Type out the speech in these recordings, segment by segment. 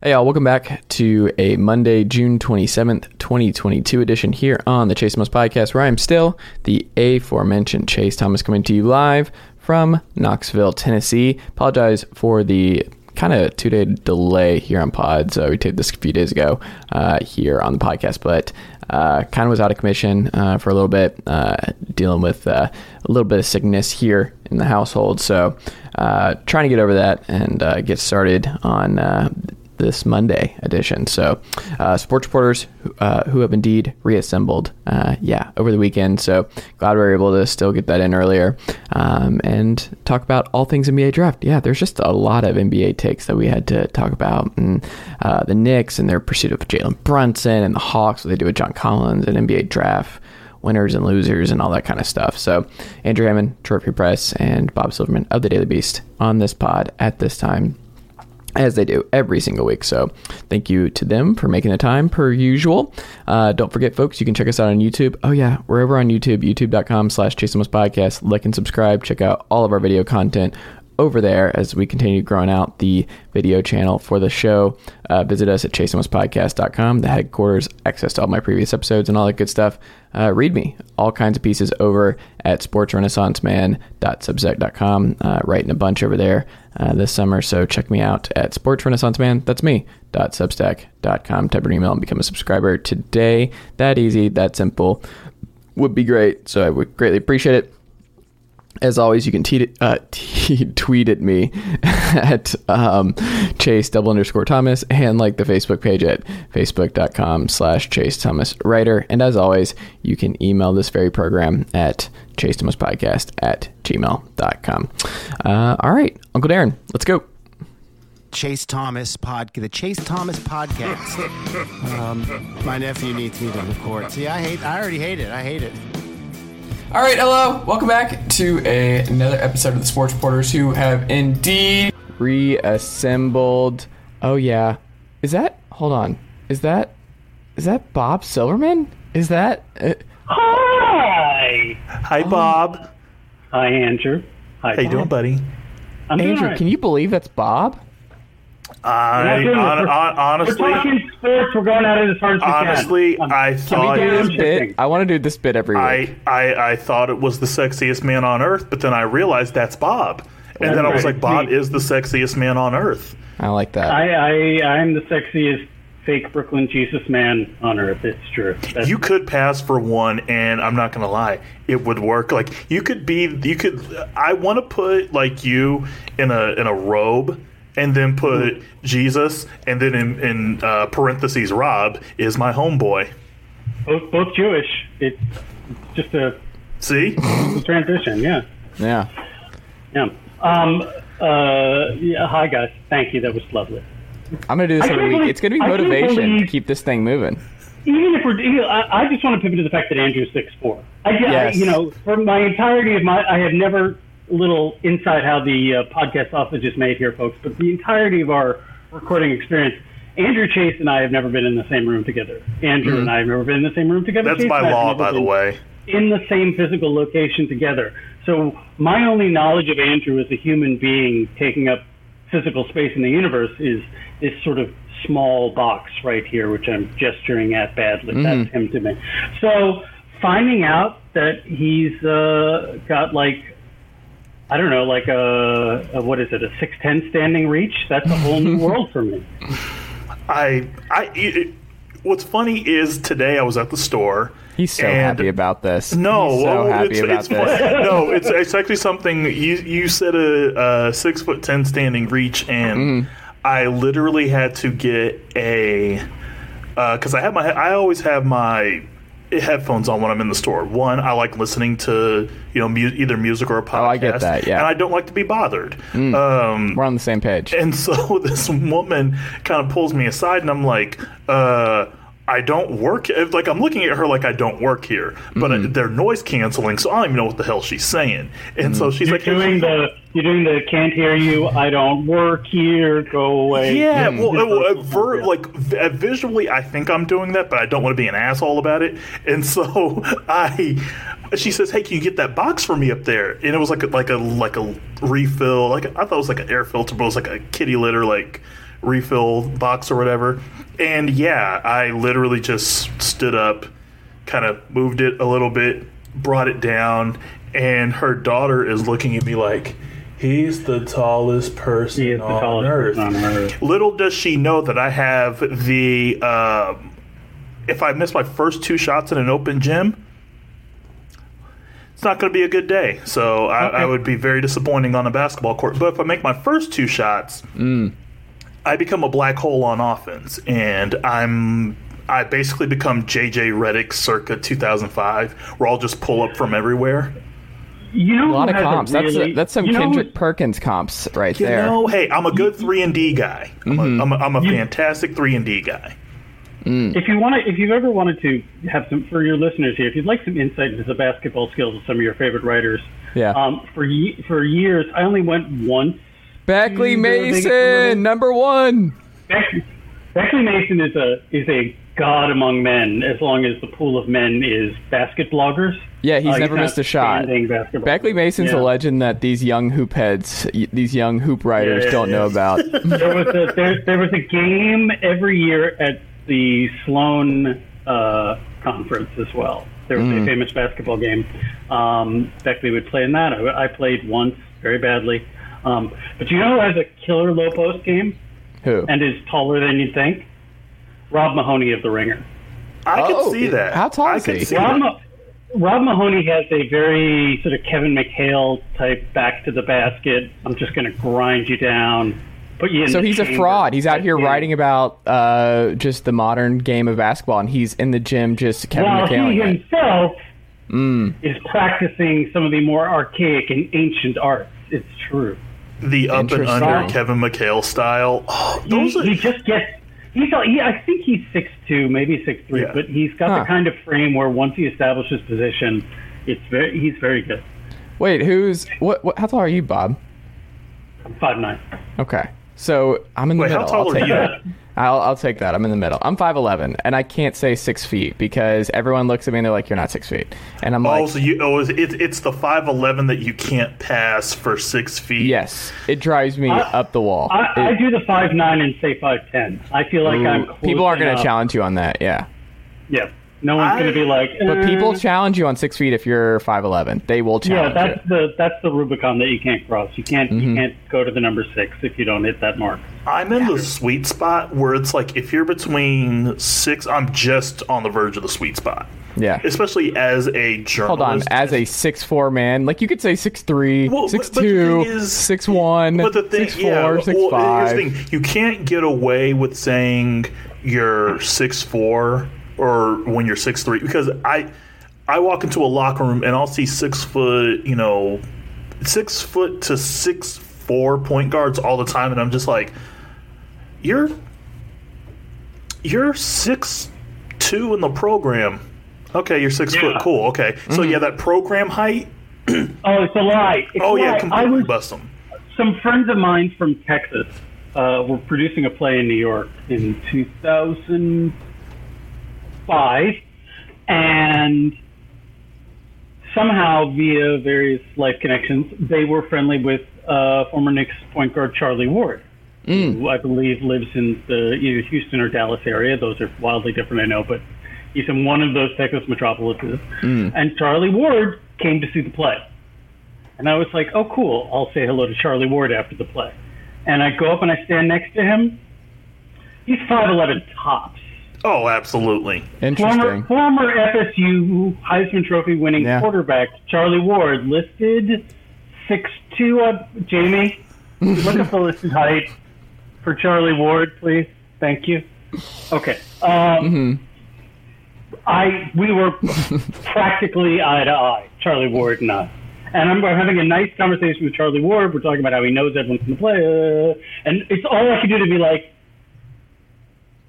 Hey y'all, welcome back to a Monday, June 27th, 2022 edition here on the Chase Thomas Podcast, where I'm still the aforementioned Chase Thomas, coming to you live from Knoxville, Tennessee. Apologize for the kind of two-day delay here on pods. We taped this a few days ago here on the podcast, but kind of was out of commission for a little bit, dealing with a little bit of sickness here in the household. So trying to get over that and get started on this Monday edition. So sports reporters who have indeed reassembled over the weekend, so glad we were able to still get that in earlier, and talk about all things NBA draft. There's just a lot of NBA takes that we had to talk about, and the Knicks and their pursuit of Jalen Brunson, and the Hawks, what they do with John Collins, and NBA draft winners and losers and all that kind of stuff. So Andrew Hammond, Detroit Free Press, and Bob Silverman of the Daily Beast on this pod at this time, as they do every single week. So thank you to them for making the time per usual. Don't forget, folks, you can check us out on YouTube. We're over on YouTube, youtube.com/ChaseThomasPodcast. Like and subscribe. Check out all of our video content over there as we continue growing out the video channel for the show. Visit us at chasethomaspodcast.com, the headquarters, access to all my previous episodes and all that good stuff. Read me all kinds of pieces over at sportsrenaissanceman.substack.com. Writing a bunch over there this summer, so check me out at sportsrenaissanceman, that's me, .substack.com. Type an email and become a subscriber today. That easy, that simple, would be great, so I would greatly appreciate it. As always, you can tweet at me at Chase_Thomas, and like the Facebook page at facebook.com/ChaseThomasWriter. And as always, you can email this very program at ChaseThomasPodcast@gmail.com. All right, Uncle Darren, let's go. The Chase Thomas Podcast. My nephew needs me to record. See, I already hate it. I hate it. All right, hello. Welcome back to another episode of the Sports Reporters who have indeed reassembled. Oh yeah, is that? Hold on, is that Bob Silverman? Is that? Hi, Bob. Hi, Andrew. Hi. How you doing, buddy? I'm Andrew, doing right. Can you believe that's Bob? Honestly, we're talking sports. We're going at it as hard as we can. I want to do this bit every week. I thought it was the sexiest man on earth, but then I realized that's Bob, and then I was like, Bob is the sexiest man on earth. I like that. I'm the sexiest fake Brooklyn Jesus man on earth. It's true. You could pass for one, and I'm not gonna lie, it would work. Like you could. I want to put like you in a robe. And then put Jesus, and then in parentheses, Rob is my homeboy. Both Jewish. It's just a transition. Yeah. Hi guys. Thank you. That was lovely. I'm gonna do this every week. It's gonna be motivation to keep this thing moving. Even if I just want to pivot to the fact that Andrew's 6'4". For my entirety of I have never. Little insight how the podcast sausage is made here, folks, but the entirety of our recording experience, Andrew, Chase, and I have never been in the same room together. Andrew and I have never been in the same room together. That's Chase by law, by the way. In the same physical location together. So my only knowledge of Andrew as a human being taking up physical space in the universe is this sort of small box right here, which I'm gesturing at badly. That's him to me. So finding out that he's got what is it, a 6'10" standing reach? That's a whole new world for me. What's funny is today I was at the store. He's so happy about this. No, he's so happy about this. No, it's actually something you said, a 6'10" standing reach, and I literally had to get because I always have my headphones on when I'm in the store. One, I like listening to either music or a podcast. Oh, I get that, yeah. And I don't like to be bothered. We're on the same page. And so this woman kind of pulls me aside, and I'm like, I don't work. Like, I'm looking at her like I don't work here, but they're noise canceling, so I don't even know what the hell she's saying. And so she's you're doing the can't hear you, I don't work here, go away. Yeah, visually, I think I'm doing that, but I don't want to be an asshole about it. And so she says, "Hey, can you get that box for me up there?" And it was like a refill. Like I thought it was like an air filter, but it was like a kitty litter, like refill box or whatever. And yeah, I literally just stood up, kind of moved it a little bit, brought it down, and her daughter is looking at me like, he's the tallest person on earth. Little does she know that I have the if I miss my first two shots in an open gym, it's not going to be a good day. So I would be very disappointing on a basketball court. But if I make my first two shots, I become a black hole on offense, and I basically become JJ Redick circa 2005, where I'll just pull up from everywhere. You know, a lot of comps. Really, that's some Kendrick Perkins comps right there. No, hey, I'm a good 3-and-D guy. I'm a fantastic 3-and-D guy. If you've ever wanted to have some for your listeners here, if you'd like some insight into the basketball skills of some of your favorite writers, for years I only went once. Beckley Mason, number one. Beckley Mason is a god among men, as long as the pool of men is basket bloggers. Yeah, he's never missed a shot. Beckley Mason's a legend that these young hoop heads, these young hoop writers don't know about. there was a game every year at the Sloan conference as well. There was a famous basketball game. Beckley would play in that. I played once very badly. But you know who has a killer low post game? Who? And is taller than you'd think? Rob Mahoney of The Ringer. I can see that. How tall is he? Rob Mahoney has a very sort of Kevin McHale type back to the basket. I'm just going to grind you down. Put you in so the he's chamber. A fraud. He's out here writing about just the modern game of basketball, and he's in the gym just Kevin McHale. He himself is practicing some of the more archaic and ancient arts. It's true. The up and under Kevin McHale style. Oh, he just gets... I think he's 6'2", maybe 6'3", but he's got the kind of frame where once he establishes position, he's very good. Wait, how tall are you, Bob? I'm 5'9". Okay, so I'm in the middle. How tall are you? I'll take that. I'm in the middle. I'm 5'11", and I can't say 6 feet because everyone looks at me and they're like, "You're not 6 feet," and I'm like, "So it's the 5'11" that you can't pass for 6 feet." Yes, it drives me up the wall. I do the 5'9" and say 5'10". I feel like people aren't going to challenge you on that. Yeah. No one's going to be like. But people challenge you on 6 feet if you're 5'11". They will challenge. Yeah, that's the Rubicon that you can't cross. You can't go to the number 6 if you don't hit that mark. I'm in the sweet spot where it's like if you're between 6, I'm just on the verge of the sweet spot. Yeah, especially as a journalist. Hold on, as a 6'4" man, like you could say 6'3", 6'2", 6'1", 6'4", 6'5". You can't get away with saying you're 6'4". Or when you're 6'3", because I walk into a locker room and I'll see 6 foot, 6 foot to 6'4" point guards all the time, and I'm just like, you're 6'2" in the program, okay? You're 6 foot, cool, okay. So that program height. It's a lie. Completely bust them. Some friends of mine from Texas were producing a play in New York in 2000. And somehow, via various life connections, they were friendly with former Knicks point guard Charlie Ward, who I believe lives in either Houston or Dallas area. Those are wildly different, I know, but he's in one of those Texas metropolises. And Charlie Ward came to see the play. And I was like, oh, cool, I'll say hello to Charlie Ward after the play. And I go up and I stand next to him. He's 5'11" tops. Oh, absolutely. Interesting. Former FSU Heisman Trophy winning quarterback Charlie Ward, listed 6'2". Jamie, look up the listed height for Charlie Ward, please. Thank you. Okay. We were practically eye to eye, Charlie Ward and I. And I'm having a nice conversation with Charlie Ward. We're talking about how he knows everyone's going to play. And it's all I could do to be like,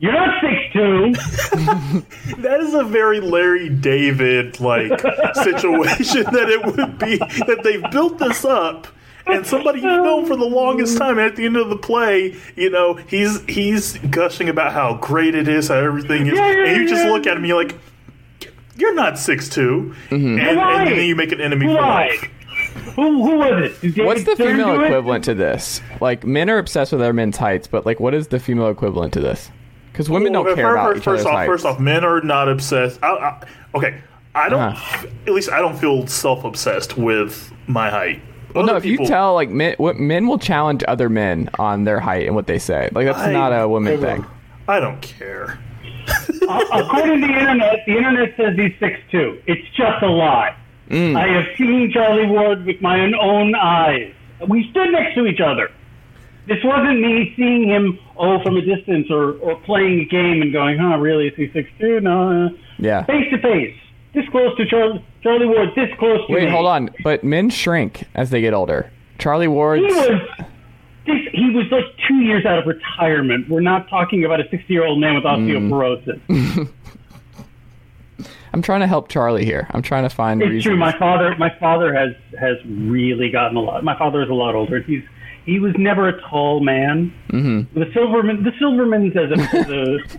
you're not 6'2". That is a very Larry David like situation that it would be that they've built this up and somebody you've known for the longest time at the end of the play, he's gushing about how great it is, how everything is, and you just look at him, you're like, you're not 6'2". And then you make an enemy for life. Who was it? What's the female equivalent to this? Like, men are obsessed with their men's heights, but like, what is the female equivalent to this? Because women don't care about each other's heights. First off, men are not obsessed. Okay, I don't. At least I don't feel self-obsessed with my height. Well, no, if you tell, like, men will challenge other men on their height and what they say. Like, that's not a woman thing. I don't care. According to the internet says he's 6'2". It's just a lie. Mm. I have seen Charlie Ward with my own eyes. We stood next to each other. This wasn't me seeing him, from a distance or playing a game and going, really, is he 6'2"? No. Yeah. Face to face. This close to Charlie Ward, this close to me. Wait, hold on. But men shrink as they get older. Charlie Ward's... He was like 2 years out of retirement. We're not talking about a 60-year-old man with osteoporosis. I'm trying to help Charlie here. I'm trying to find reasons. It's true. My father has really gotten a lot. My father is a lot older. He was never a tall man. Mm-hmm. The Silvermans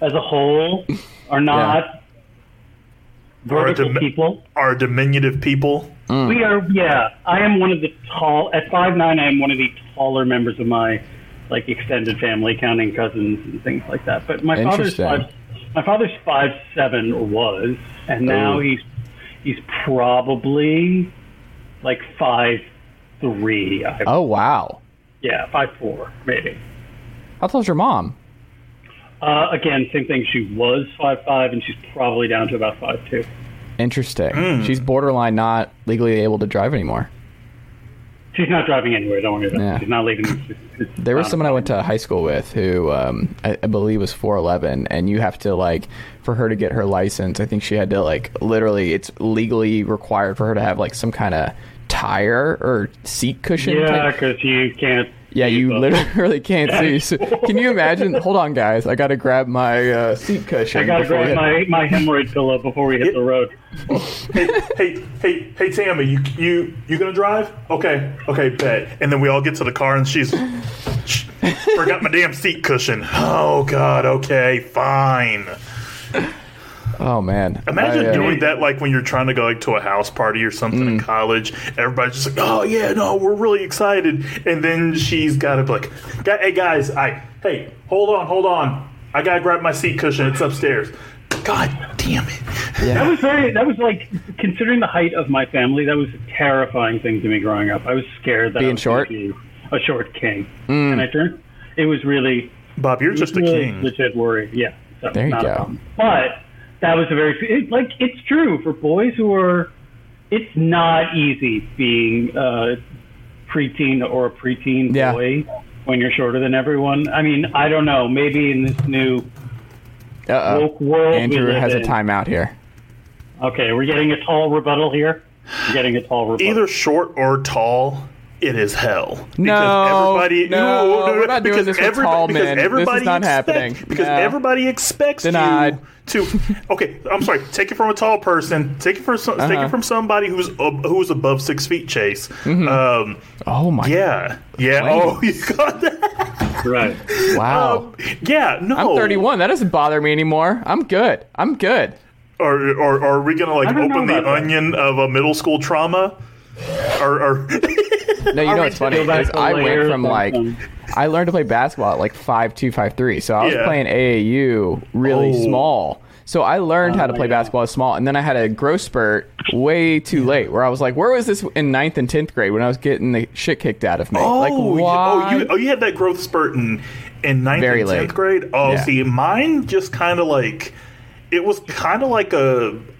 as a whole are not vertical people. Are diminutive people. Mm. We are. Yeah, I am one of the tall. At 5'9", I am one of the taller members of my extended family, counting cousins and things like that. But my father's 5'7" or was, and now he's probably 5'3". Oh wow! Yeah, 5'4" maybe. How tall's your mom? Again, same thing. She was 5'5", and she's probably down to about 5'2". Interesting. Mm. She's borderline not legally able to drive anymore. She's not driving anywhere. Don't worry about it. She's not leaving. There was someone I went to high school with who I believe was 4'11", and you have to, for her to get her license, I think she had to, literally, it's legally required for her to have, some kind of tire or seat cushion. Yeah, because you can't. Yeah, you literally can't see. So can you imagine? Hold on, guys. I got to grab my seat cushion. I got to grab my hemorrhoid pillow before we hit the road. Hey, Tammy, you gonna drive? Okay, bet. And then we all get to the car, and she forgot my damn seat cushion. Oh God. Okay, fine. Oh man! Imagine doing that when you're trying to go to a house party or something in college. Everybody's just "Oh yeah, no, we're really excited," and then she's got to be like, "Hey guys, hey, hold on, I gotta grab my seat cushion. It's upstairs." God damn it! Yeah. That was considering the height of my family. That was a terrifying thing to me growing up. I was scared that I was going to be a short king, and I turned. It was really Bob. You're just a king. Legit worry. Yeah. So there you go. But. That was a it's true for boys who are, it's not easy being a preteen or a preteen boy when you're shorter than everyone. I mean, I don't know. Maybe in this new woke world. Andrew has a timeout here. Okay, we're getting a tall rebuttal here. Either short or tall. It is hell. No, we're not doing this with tall men. This is not happening. Because everybody expects you to... Okay, I'm sorry. Take it from a tall person. Take it from somebody who's above 6 feet, Chase. Mm-hmm. Oh, my God. Yeah. Oh, you got that. Right. Wow. I'm 31. That doesn't bother me anymore. I'm good. Or are we going to, open the onion of a middle school trauma? Or... No, you know what's funny is I went from I learned to play basketball at 5'2", 5'3", so I was playing AAU really small. So I learned how to play basketball as small, and then I had a growth spurt way too late where I was where was this in 9th and 10th grade when I was getting the shit kicked out of me? Oh, why? You had that growth spurt in 9th Very and 10th late. Grade? Oh, yeah. See, mine just kind of it was kind of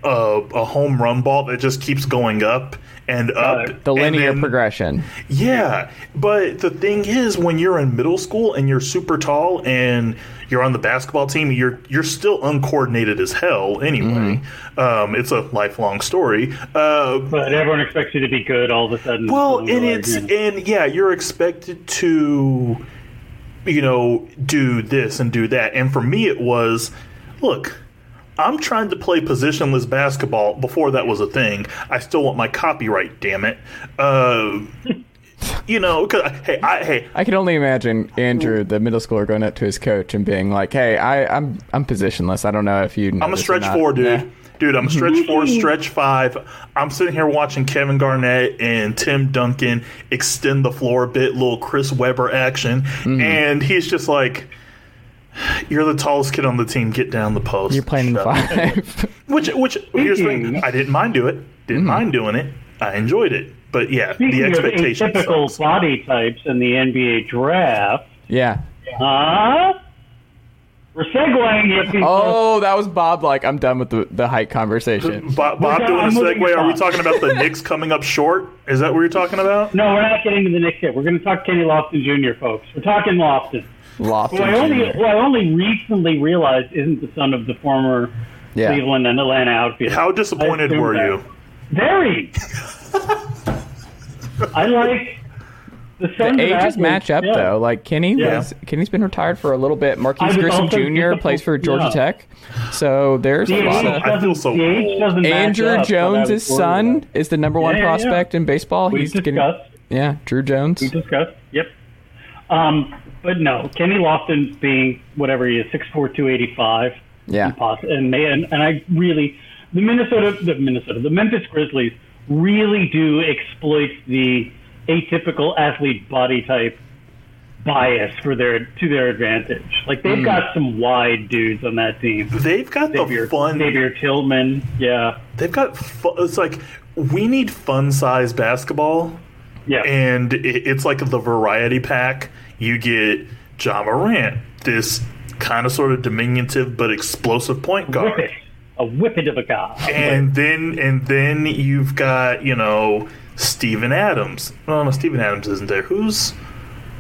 a home run ball that just keeps going up and up. The linear progression. Yeah, but the thing is, when you're in middle school and you're super tall and you're on the basketball team, you're still uncoordinated as hell anyway. Mm-hmm. It's a lifelong story. But everyone expects you to be good all of a sudden. Well, you're expected to, do this and do that. And for me, it was, look. I'm trying to play positionless basketball before that was a thing. I still want my copyright, damn it. you know, because I can only imagine Andrew, the middle schooler, going up to his coach and being like, "Hey, I'm positionless. I don't know if you know I'm a stretch four, dude. Nah. Dude, I'm a stretch four, stretch five. I'm sitting here watching Kevin Garnett and Tim Duncan extend the floor a bit, little Chris Webber action, and he's just like." You're the tallest kid on the team. Get down the post. You're playing the five. Which here's the thing. I didn't mind doing it. Didn't mind doing it. I enjoyed it. But yeah, speaking the expectations. Typical body types in the NBA draft. Yeah. We're segueing. Oh, that was Bob. Like, I'm done with the height conversation. Bob doing a segue. Are we talking about the Knicks coming up short? Is that what you're talking about? No, we're not getting to the Knicks yet. We're going to talk Kenny Lofton Jr., folks. We're talking Lofton. Who I only recently realized isn't the son of the former Cleveland and Atlanta outfielder. How disappointed were you? Very. I like the sons. The ages match up though. Like Kenny's been retired for a little bit. Marquise Grissom Jr. plays for Georgia Tech, so there's a lot of. I feel so cool. Andrew Jones' son is the number one prospect in baseball. We discussed. Yeah, Drew Jones. We discussed. Yep. But no, Kenny Lofton being whatever he is, 6'4", 285. Yeah. And I really, the Memphis Grizzlies really do exploit the atypical athlete body type bias to their advantage. Like, they've got some wide dudes on that team. They've got the fun. Xavier Tillman, yeah. They've got, it's like, we need fun-sized basketball. Yeah. And it's like the variety pack. You get Ja Morant, this kind of sort of diminutive but explosive point guard. A whippet of a guy. And then you've got, Steven Adams. Well, no, Steven Adams isn't there. Who's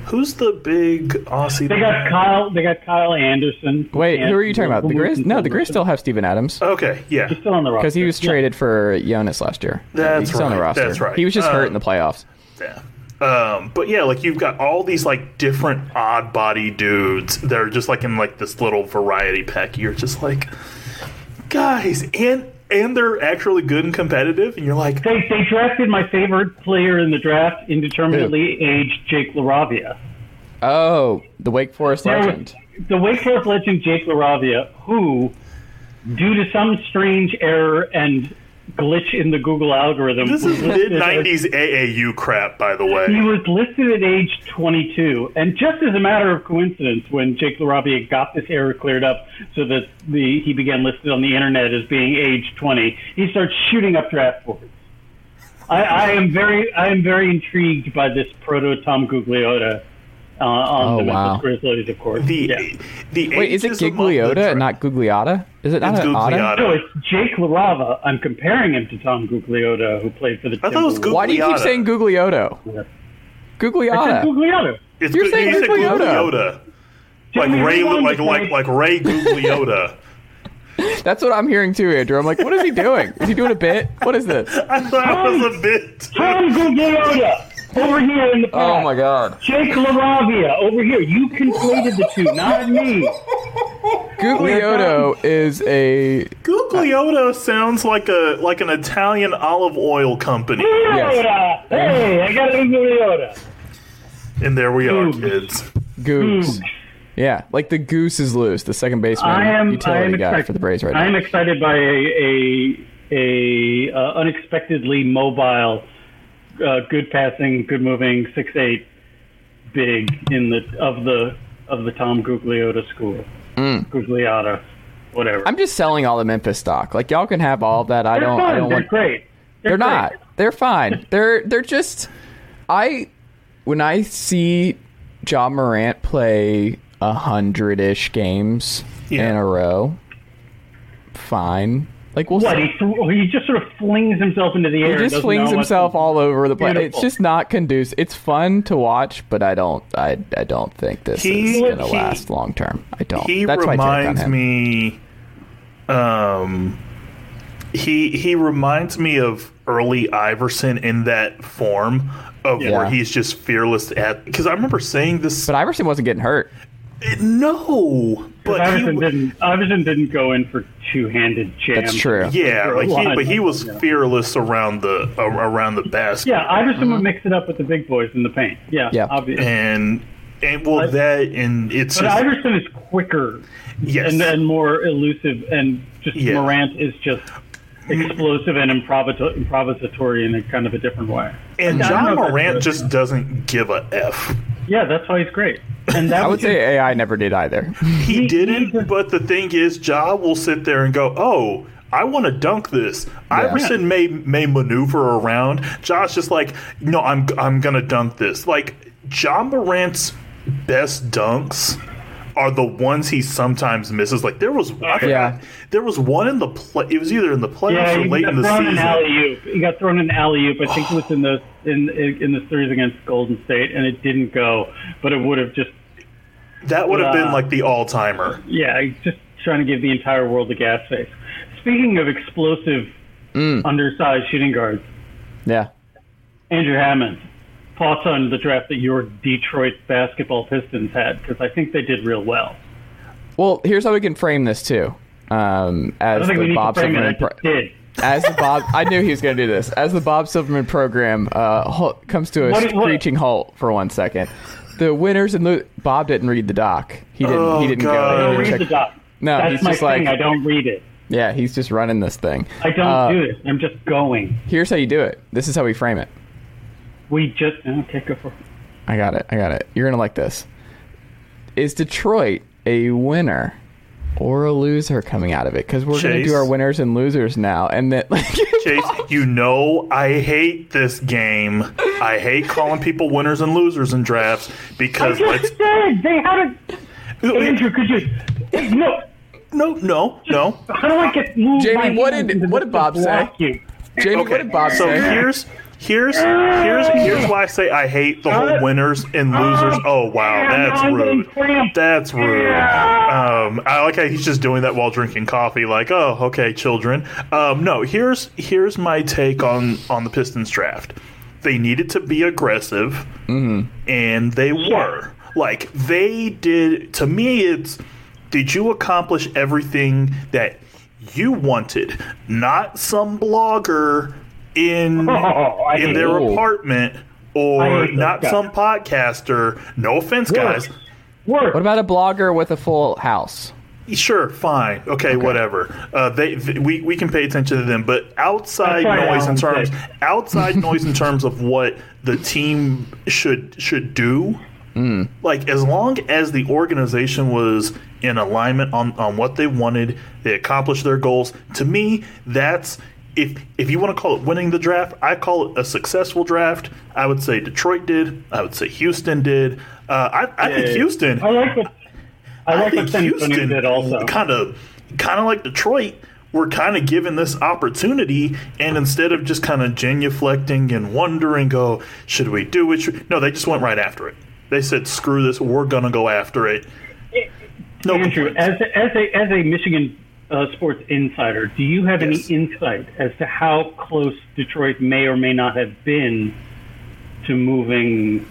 the big Aussie? They got Kyle Anderson. Wait, who are you talking about? The Grizz? No, the Grizz still have Steven Adams. Okay, yeah. He's still on the roster. Because he was traded for Jonas last year. That's right. He's on the roster. That's right. He was just hurt in the playoffs. Yeah. But yeah, like you've got all these like different odd body dudes that are just like in like this little variety pack. You're just like, guys, and they're actually good and competitive. And you're like, they drafted my favorite player in the draft, indeterminately aged Jake LaRavia. Oh, the Wake Forest legend. The Wake Forest legend Jake LaRavia, who, due to some strange error and glitch in the Google algorithm. This is mid-90s AAU crap, by the way. He was listed at age 22, and just as a matter of coincidence, when Jake LaRavia got this error cleared up so that he began listed on the internet as being age 20, he starts shooting up draft boards. I am very intrigued by this proto Tom Gugliotta on the Memphis Grizzlies, of course. Wait, is it Gugliotta and not Gugliotta? Is it not Gugliotta? No, it's Jake LaRavia. I'm comparing him to Tom Gugliotta, who played for the Timberwolves. I thought it was Gugliotta. Why do you keep saying Gugliotta? Yeah. Gugliotta. I said Gugliotta. You're saying Gugliotta. Like Ray Gugliotta. That's what I'm hearing too, Andrew. I'm like, what is he doing? Is he doing a bit? What is this? I thought it was a bit. Tom Gugliotta. Over here in the past. Oh, my God. Jake LaRavia, over here. You conflated the two, not me. Gugliotta is a... Gugliotta sounds like an Italian olive oil company. Gugliotta! Yes. Hey, I got a Gugliotta. And there we are, kids. Goose. Yeah, like the goose is loose, the second baseman utility guy for the Braves right now. I am excited by a unexpectedly mobile... good passing, good moving, 6'8", big in the Tom Gugliotta school, Gugliotta, whatever. I'm just selling all the Memphis stock. Like y'all can have all of that. They're great. They're not. They're fine. They're just. When I see Ja Morant play 100-ish games in a row, fine. Like he just sort of flings himself into the air. He just flings himself all over the place. Beautiful. It's just not conducive. It's fun to watch, but I don't think this is going to last long term. I don't. That's my take on him. He reminds me of early Iverson in that form of where he's just fearless at. Because I remember saying this, but Iverson wasn't getting hurt. No, but Iverson didn't go in for two-handed jam. That's true. Yeah, like he was fearless around the basket. Yeah, Iverson would mix it up with the big boys in the paint. Yeah, obviously. But Iverson is quicker. Yes. And more elusive, and just Morant is just explosive and improvisatory in a kind of a different way. And Ja Morant just doesn't give a F. Yeah, that's why he's great. And that I would say AI never did either. He didn't, but the thing is, Ja will sit there and go, oh, I want to dunk this. Yeah. Iverson may maneuver around. Ja's just like, no, I'm going to dunk this. Like, Ja Morant's best dunks are the ones he sometimes misses. Like, there was one in the play. It was either in the playoffs or late in the season. He got thrown in an alley-oop. I think it was in the series against Golden State, and it didn't go. But it would have just... That would have been like the all-timer. Yeah, just trying to give the entire world a gas face. Speaking of explosive, undersized shooting guards. Yeah. Andrew Hammond. Thoughts on the draft that your Detroit basketball Pistons had, because I think they did real well. Well, here's how we can frame this too. I knew he was going to do this. As the Bob Silverman program comes to a screeching halt for 1 second, the winners and Bob didn't read the doc. He didn't go. I don't read the doc. No, that's my thing. I don't read it. Yeah, he's just running this thing. I don't do it. I'm just going. Here's how you do it. This is how we frame it. Okay, go for it. I got it. You're going to like this. Is Detroit a winner or a loser coming out of it? Because we're going to do our winners and losers now. And that, like, Chase, I hate this game. I hate calling people winners and losers in drafts because... they had a... Andrew, could you... No. How do I get moved? Jamie, what did Bob say? Jamie, what did Bob say? Here's why I say I hate the whole winners and losers. Oh, wow, that's rude. I like how he's just doing that while drinking coffee, like, oh, okay, children. No, here's my take on the Pistons draft. They needed to be aggressive, and they were. Like, they did, to me, it's, did you accomplish everything that you wanted? Not some blogger in their apartment, or not some podcaster. No offense, guys. What about a blogger with a full house? Sure, fine, okay. Whatever. We can pay attention to them, but outside noise in terms of what the team should do. Like, as long as the organization was in alignment on what they wanted, they accomplished their goals. To me, that's... If you want to call it winning the draft, I call it a successful draft. I would say Detroit did. I would say Houston did. I think Houston. I think Houston did also. Kind of like Detroit, were kind of given this opportunity, and instead of just kind of genuflecting and wondering, oh, should we do it? No, they just went right after it. They said, screw this, we're gonna go after it. No, Andrew, as a Michigan sports insider, do you have any insight as to how close Detroit may or may not have been to moving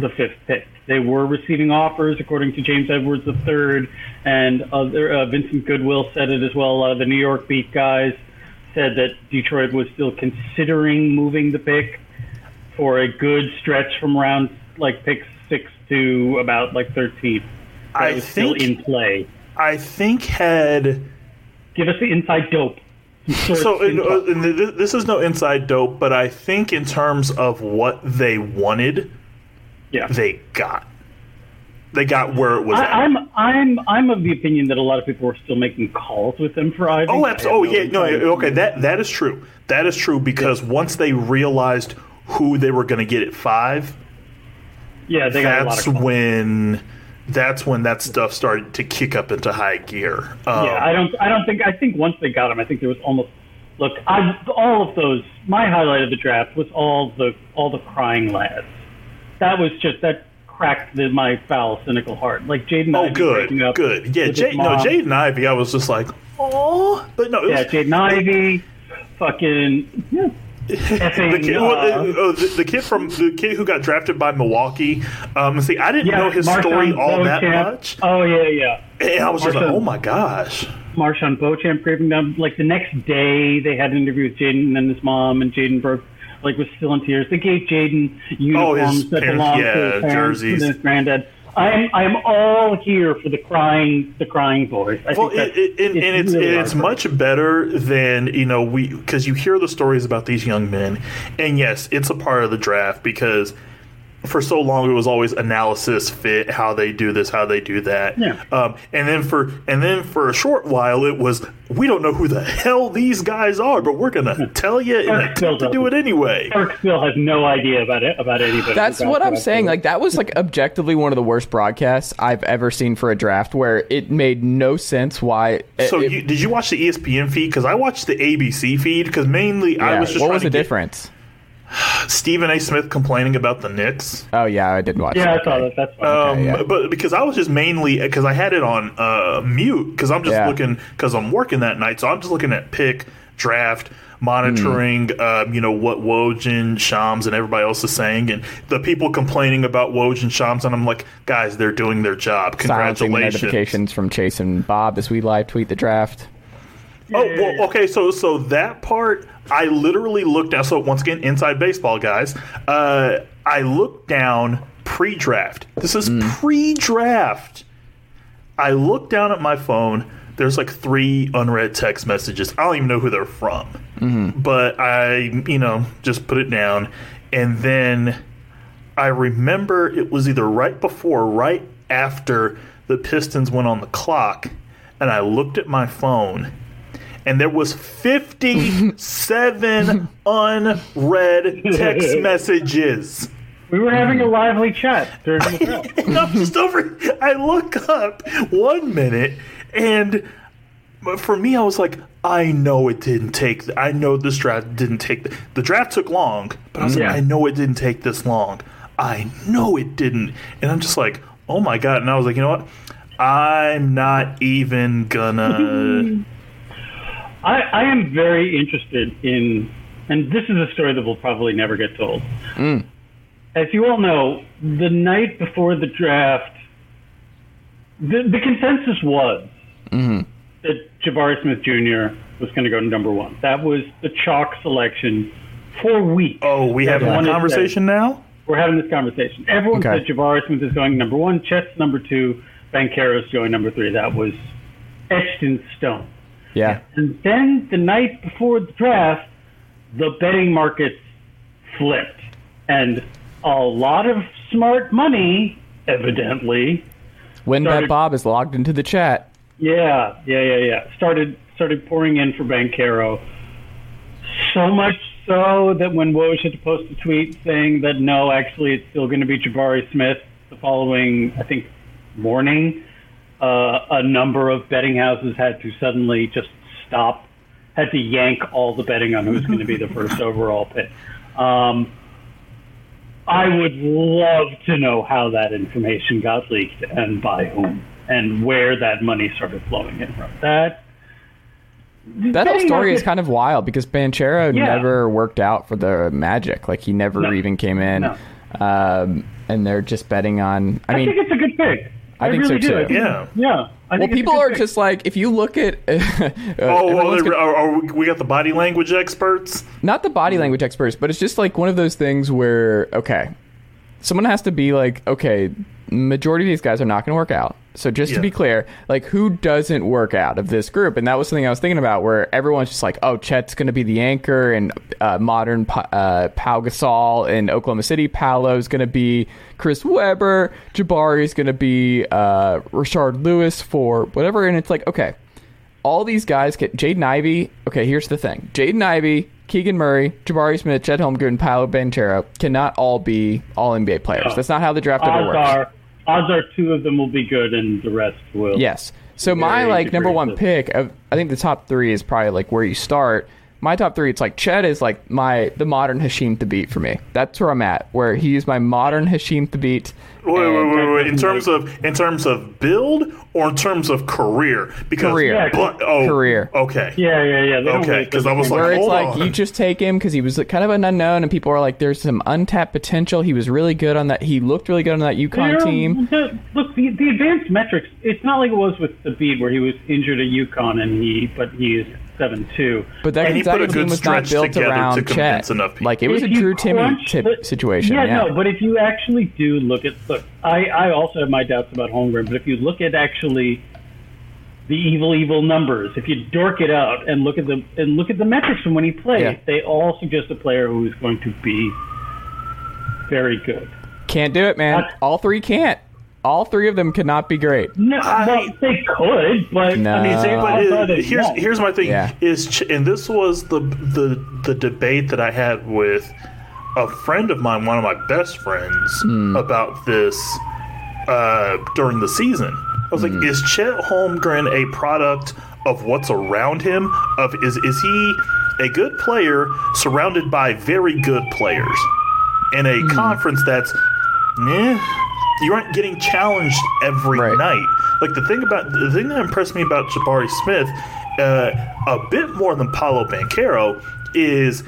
the fifth pick? They were receiving offers, according to James Edwards III, and other Vincent Goodwill said it as well. A lot of the New York beat guys said that Detroit was still considering moving the pick for a good stretch from around like pick 6 to about like 13th. It was still in play. I think had... Give us the inside dope. This is no inside dope, but I think in terms of what they wanted, they got. They got where it was at. I'm of the opinion that a lot of people were still making calls with them for Ivy. That is true. That is true, because once they realized who they were going to get at 5, they got a lot of calls. That's when that stuff started to kick up into high gear. I think once they got him, I think there was almost... Look, all of those... My highlight of the draft was all the crying lads. That was just... That cracked my foul, cynical heart. Like, Jaden Ivey breaking up. Oh, good. Yeah, Jaden Ivey, I was just like, oh, but no... Jaden Ivey, fucking... Yeah. The kid who got drafted by Milwaukee. I didn't know his Marshawn story all that much. Oh yeah. And I was just like, oh my gosh. Marshawn Beauchamp gripping them. Like the next day, they had an interview with Jaden and his mom, and Jaden was still in tears. They gave Jaden uniforms that belonged to his parents and his granddad. I'm all here for the crying boys. It's much better than because you hear the stories about these young men, and yes, it's a part of the draft because for so long it was always analysis fit, how they do this, how they do that, and then for a short while it was we don't know who the hell these guys are, but we're gonna tell you and attempt to do it anyway. Kirk still has no idea about anybody. That's what I'm saying. Like that was like objectively one of the worst broadcasts I've ever seen for a draft, where it made no sense why. Did you watch the ESPN feed? Because I watched the ABC feed because mainly I was just. What was the difference? Stephen A. Smith complaining about the Knicks. Oh, yeah, I did watch that. Yeah, I saw that. That's fine. But because I was just because I had it on mute because I'm just looking – because I'm working that night. So I'm just looking at pick, draft, monitoring, what Woj, Shams, and everybody else is saying. And the people complaining about Woj and Shams. And I'm like, guys, they're doing their job. Congratulations. Silencing notifications from Chase and Bob as we live tweet the draft. Oh, well, okay, so that part – I literally looked down. So once again, inside baseball, guys. I looked down pre-draft. This is pre-draft. I looked down at my phone. There's like 3 unread text messages. I don't even know who they're from, but I, just put it down. And then I remember it was either right before, or right after the Pistons went on the clock, and I looked at my phone. And there was 57 unread text messages. We were having a lively chat during the show. And I'm just over. I look up one minute, and for me, I was like, I know this draft didn't take. The draft took long, but I was like, I know it didn't take this long. I know it didn't. And I'm just like, oh my god. And I was like, you know what? I'm not even gonna. I am very interested in, and this is a story that will probably never get told. Mm. As you all know, the night before the draft, the consensus was that Jabari Smith Jr. was going to go to number 1. That was the chalk selection for weeks. Oh, we having that conversation now? We're having this conversation. Everyone said Jabari Smith is going number 1, Chet's number 2, Banchero's going number 3. That was etched in stone. Yeah. And then the night before the draft, the betting markets flipped. And a lot of smart money, evidently. WinBet Bob is logged into the chat. Yeah. Started pouring in for Banchero. So much so that when Woj had to post a tweet saying that, no, actually it's still going to be Jabari Smith the following, I think, morning, a number of betting houses had to suddenly just stop, had to yank all the betting on who's going to be the first overall pick. I would love to know how that information got leaked and by whom and where that money started flowing in from. That whole story is kind of wild because Banchero never worked out for the Magic. Like he never even came in. No. And they're just betting on... I think it's a good pick. I think really so, too. Yeah. People are just like, if you look at... we got the body language experts? Not the body language experts, but it's just like one of those things where, someone has to be like, majority of these guys are not going to work out. So just to be clear, like, who doesn't work out of this group? And that was something I was thinking about where everyone's just like, oh, Chet's going to be the anchor and modern Pau Gasol in Oklahoma City. Paolo's going to be Chris Webber. Jabari's going to be Rashard Lewis for whatever. And it's like, all these guys get Jaden Ivey. Okay, here's the thing. Jaden Ivey, Keegan Murray, Jabari Smith, Chet Holmgren, Paolo Banchero cannot all be all NBA players. No. That's not how the draft ever works. Odds are 2 of them will be good and the rest will. Yes. So my number 1 pick, I think the top 3 is probably like where you start. my top three, it's like Chet is like the modern Hasheem Thabeet for me. That's where I'm at, where he's my modern Hasheem Thabeet. Wait. In terms of build or in terms of career? Because career. Career. Okay. Yeah. Okay, because I was like, where it's hold like on. You just take him because he was kind of an unknown, and people are like, there's some untapped potential. He was really good on that. He looked really good on that UConn team. Look, the advanced metrics, it's not like it was with Thabeet where he was injured at UConn but he's 7'2". But that exactly team was not built around Chet. Like, it was a Drew Timmy situation. Yeah, no, but if you actually do look, I also have my doubts about Holmgren, but if you look at actually the evil numbers, if you dork it out and look at the metrics from when he played, they all suggest a player who is going to be very good. Can't do it, man. All three can't. All three of them could not be great. No, they could, but no. I mean, here's my thing is, and this was the debate that I had with a friend of mine, one of my best friends, about this during the season. I was like, is Chet Holmgren a product of what's around him? Is he a good player surrounded by very good players in a conference that's you aren't getting challenged every night. Like the thing that impressed me about Jabari Smith a bit more than Paolo Banchero is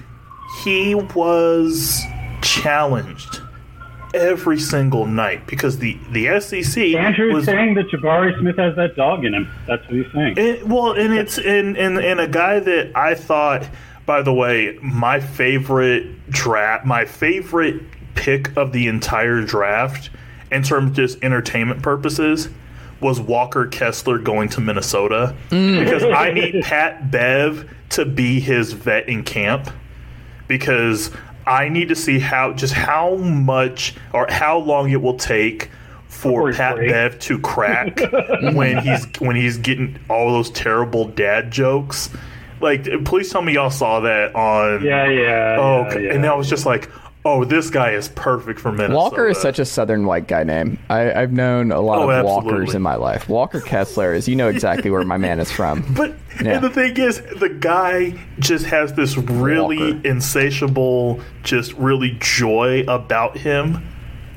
he was challenged every single night because the SEC. Andrew's saying that Jabari Smith has that dog in him. That's what he's saying. And a guy that I thought, by the way, my favorite draft, my favorite pick of the entire draft, in terms of just entertainment purposes, was Walker Kessler going to Minnesota because I need Pat Bev to be his vet in camp because I need to see how much or how long it will take for Pat Bev to crack when he's getting all those terrible dad jokes. Like, please tell me y'all saw that on and I was just like, oh, this guy is perfect for Minnesota. Walker is such a Southern white guy name. I've known a lot of Walkers in my life. Walker Kessler is, you know exactly where my man is from. But and the thing is, the guy just has this really insatiable, just really joy about him.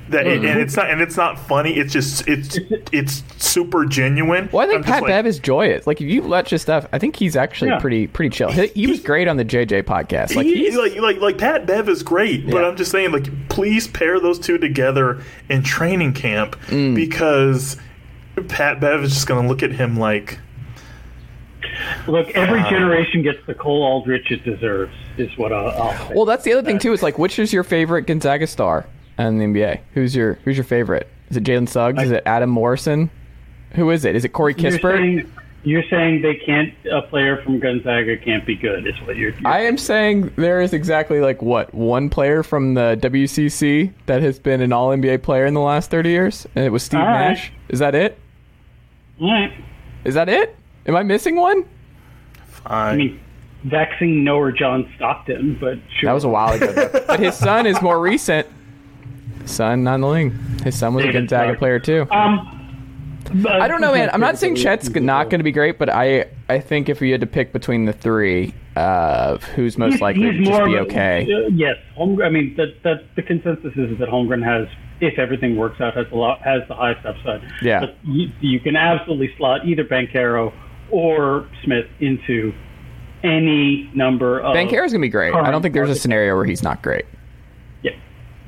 That it's not funny. It's just it's super genuine. Well, I think Pat Bev is joyous. Like, if you watch his stuff, I think he's actually pretty chill. He was great on the JJ podcast. Like, he's Pat Bev is great, but I'm just saying, like, please pair those two together in training camp because Pat Bev is just going to look at him like. Look, every generation gets the Cole Aldrich it deserves is what I'll say. Well, that's the other thing too. Is like, which is your favorite Gonzaga star? And the NBA, who's your favorite? Is it Jalen Suggs? Is it Adam Morrison? Who is it? Is it Corey Kispert? You're saying they can't. A player from Gonzaga can't be good. Is what you're I am saying there is exactly like what one player from the WCC that has been an All NBA player in the last 30 years, and it was Steve Nash. Is that it? All right. Is that it? Am I missing one? Fine. I mean, vaccine knower John Stockton, but sure. That was a while ago. But his son is more recent. Son on the wing. His son was a Gonzaga player too. I don't know, man. I'm not saying Chet's not going to be great, but I think if you had to pick between the three of who's most likely to just be okay. Yes, Holmgren. I mean, the consensus is that Holmgren has, if everything works out, has the highest upside. Yeah, but you can absolutely slot either Banchero or Smith into any number of. Banchero's going to be great. I don't think there's a scenario where he's not great.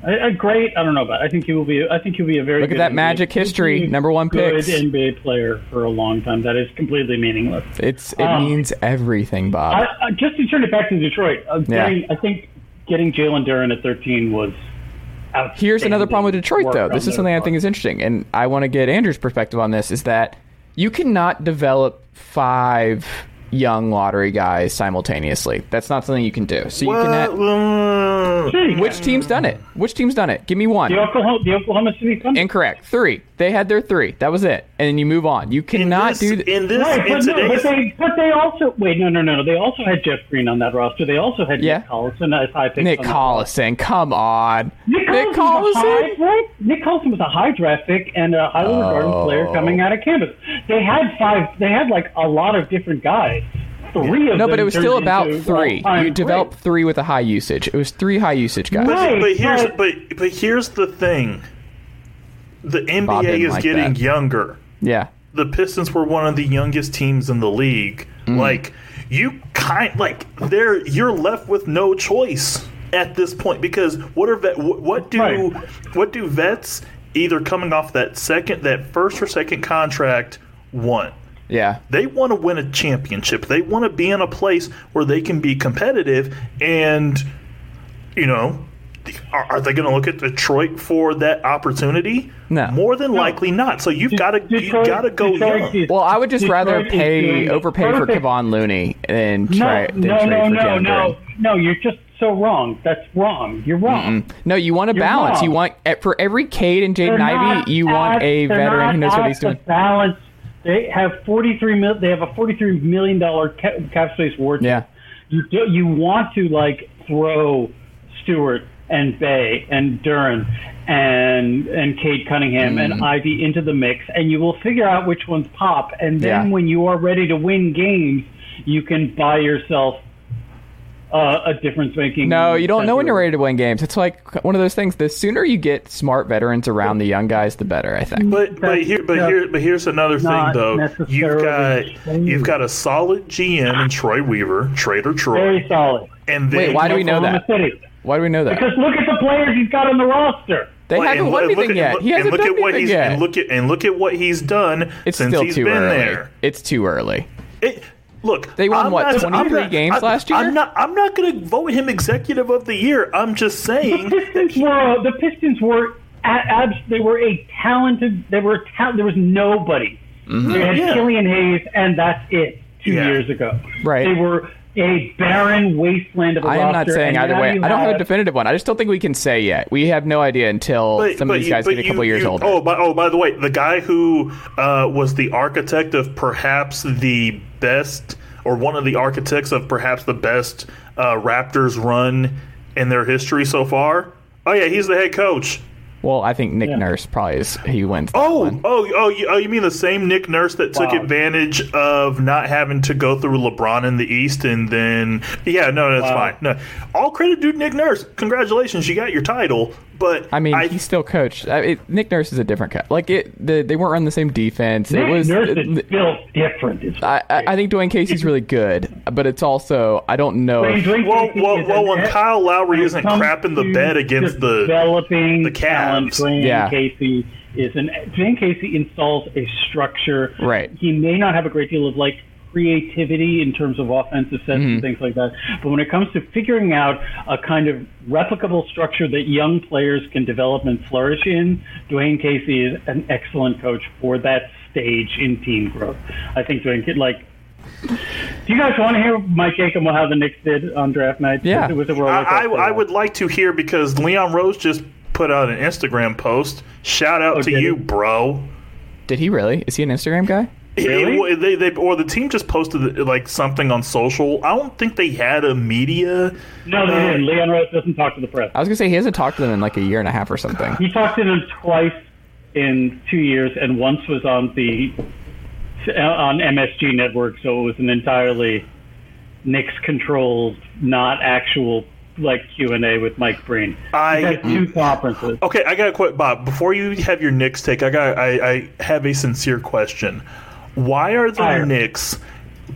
I don't know about it. I think he'll be a very good. Look at that Magic history, number one pick. Good NBA player for a long time. That is completely meaningless. It means everything, Bob. Just to turn it back to Detroit, I think getting Jalen Duren at 13 was outstanding. Here's another problem with Detroit, though. This is something I think is interesting, and I want to get Andrew's perspective on this, is that you cannot develop 5 young lottery guys simultaneously. That's not something you can do. So you cannot. Which team's done it? Give me one. The Oklahoma City Thunder. Incorrect. 3. They had their 3. That was it. And then you move on. You cannot do that. But they also had Jeff Green on that roster. They also had Nick Collison as high pick. Nick Collison, come on. Nick Collison was a high draft pick and a highly regarded player coming out of campus. They had like a lot of different guys. three of them. No, but it was still about three. You developed three with a high usage. It was three high usage guys. Right, but here's the thing. The NBA is getting younger. Yeah. The Pistons were one of the youngest teams in the league. Mm. You're left with no choice at this point, because what do vets either coming off that first or second contract want? Yeah. They want to win a championship. They want to be in a place where they can be competitive, and are they going to look at Detroit for that opportunity? No. More than likely not. So you've got to go young. Well, I would just rather overpay for Kevon Looney than trade for Jalen Green. You're just so wrong. That's wrong. You're wrong. Mm-mm. No, you want a balance. Wrong. You want for every Cade and Jaden Ivey, you want a veteran who knows what he's doing. Balance. They have a $43 million cap space award. Yeah. You want to throw Stewart and Bay and Duren and Cade Cunningham and Ivy into the mix, and you will figure out which ones pop, and then when you are ready to win games, you can buy yourself a difference-making. No, you don't know when you're ready to win games. It's like one of those things. The sooner you get smart veterans around the young guys, the better, I think. But here's another thing, though. You've got a solid GM in Troy Weaver, Trader Troy. Very solid. And then, why do we know that? Why do we know that? Because look at the players he's got on the roster. They haven't won anything yet. He hasn't done anything yet. And look at what he's done since he's been there. It's too early. Look, they won 23 games last year? I'm not going to vote him executive of the year. I'm just saying the Pistons were there was nobody. Mm-hmm. They had Killian Hayes, and that's it. 2 years ago, right? They were a barren wasteland of a roster. I am not saying either way. I don't have a definitive one. I just don't think we can say yet. We have no idea until some of these guys get a couple years older. By the way, the guy who was the architect of perhaps the best, or one of the architects of perhaps the best Raptors run in their history so far. Oh yeah, he's the head coach. Well, I think Nick Nurse probably is. He wins. You mean the same Nick Nurse that took advantage of not having to go through LeBron in the East, and then that's fine. No, all credit due to Nick Nurse. Congratulations, you got your title. But I mean, he still coached. Nick Nurse is a different coach. They weren't on the same defense. Nick Nurse is still different. I think Dwayne Casey's really good, but it's also I don't know. When Kyle Lowry isn't crapping the bed against the Cavs, Dwayne Casey installs a structure. Right. He may not have a great deal of creativity in terms of offensive sets and things like that. But when it comes to figuring out a kind of replicable structure that young players can develop and flourish in, Dwayne Casey is an excellent coach for that stage in team growth. I think Dwayne could Do you guys want to hear my take on how the Knicks did on draft night? Yeah. I would like to hear, because Leon Rose just put out an Instagram post. Shout out to you, bro. Did he really? Is he an Instagram guy? Really? Or the team just posted something on social. I don't think they had a media. No, they didn't. Leon Rose doesn't talk to the press. I was gonna say he hasn't talked to them in a year and a half or something. He talked to them twice in 2 years, and once was on MSG Network, so it was an entirely Knicks controlled, not actual Q&A with Mike Breen. I had two conferences. Okay, I got a quick, Bob. Before you have your Knicks take, I have a sincere question. Why are the Knicks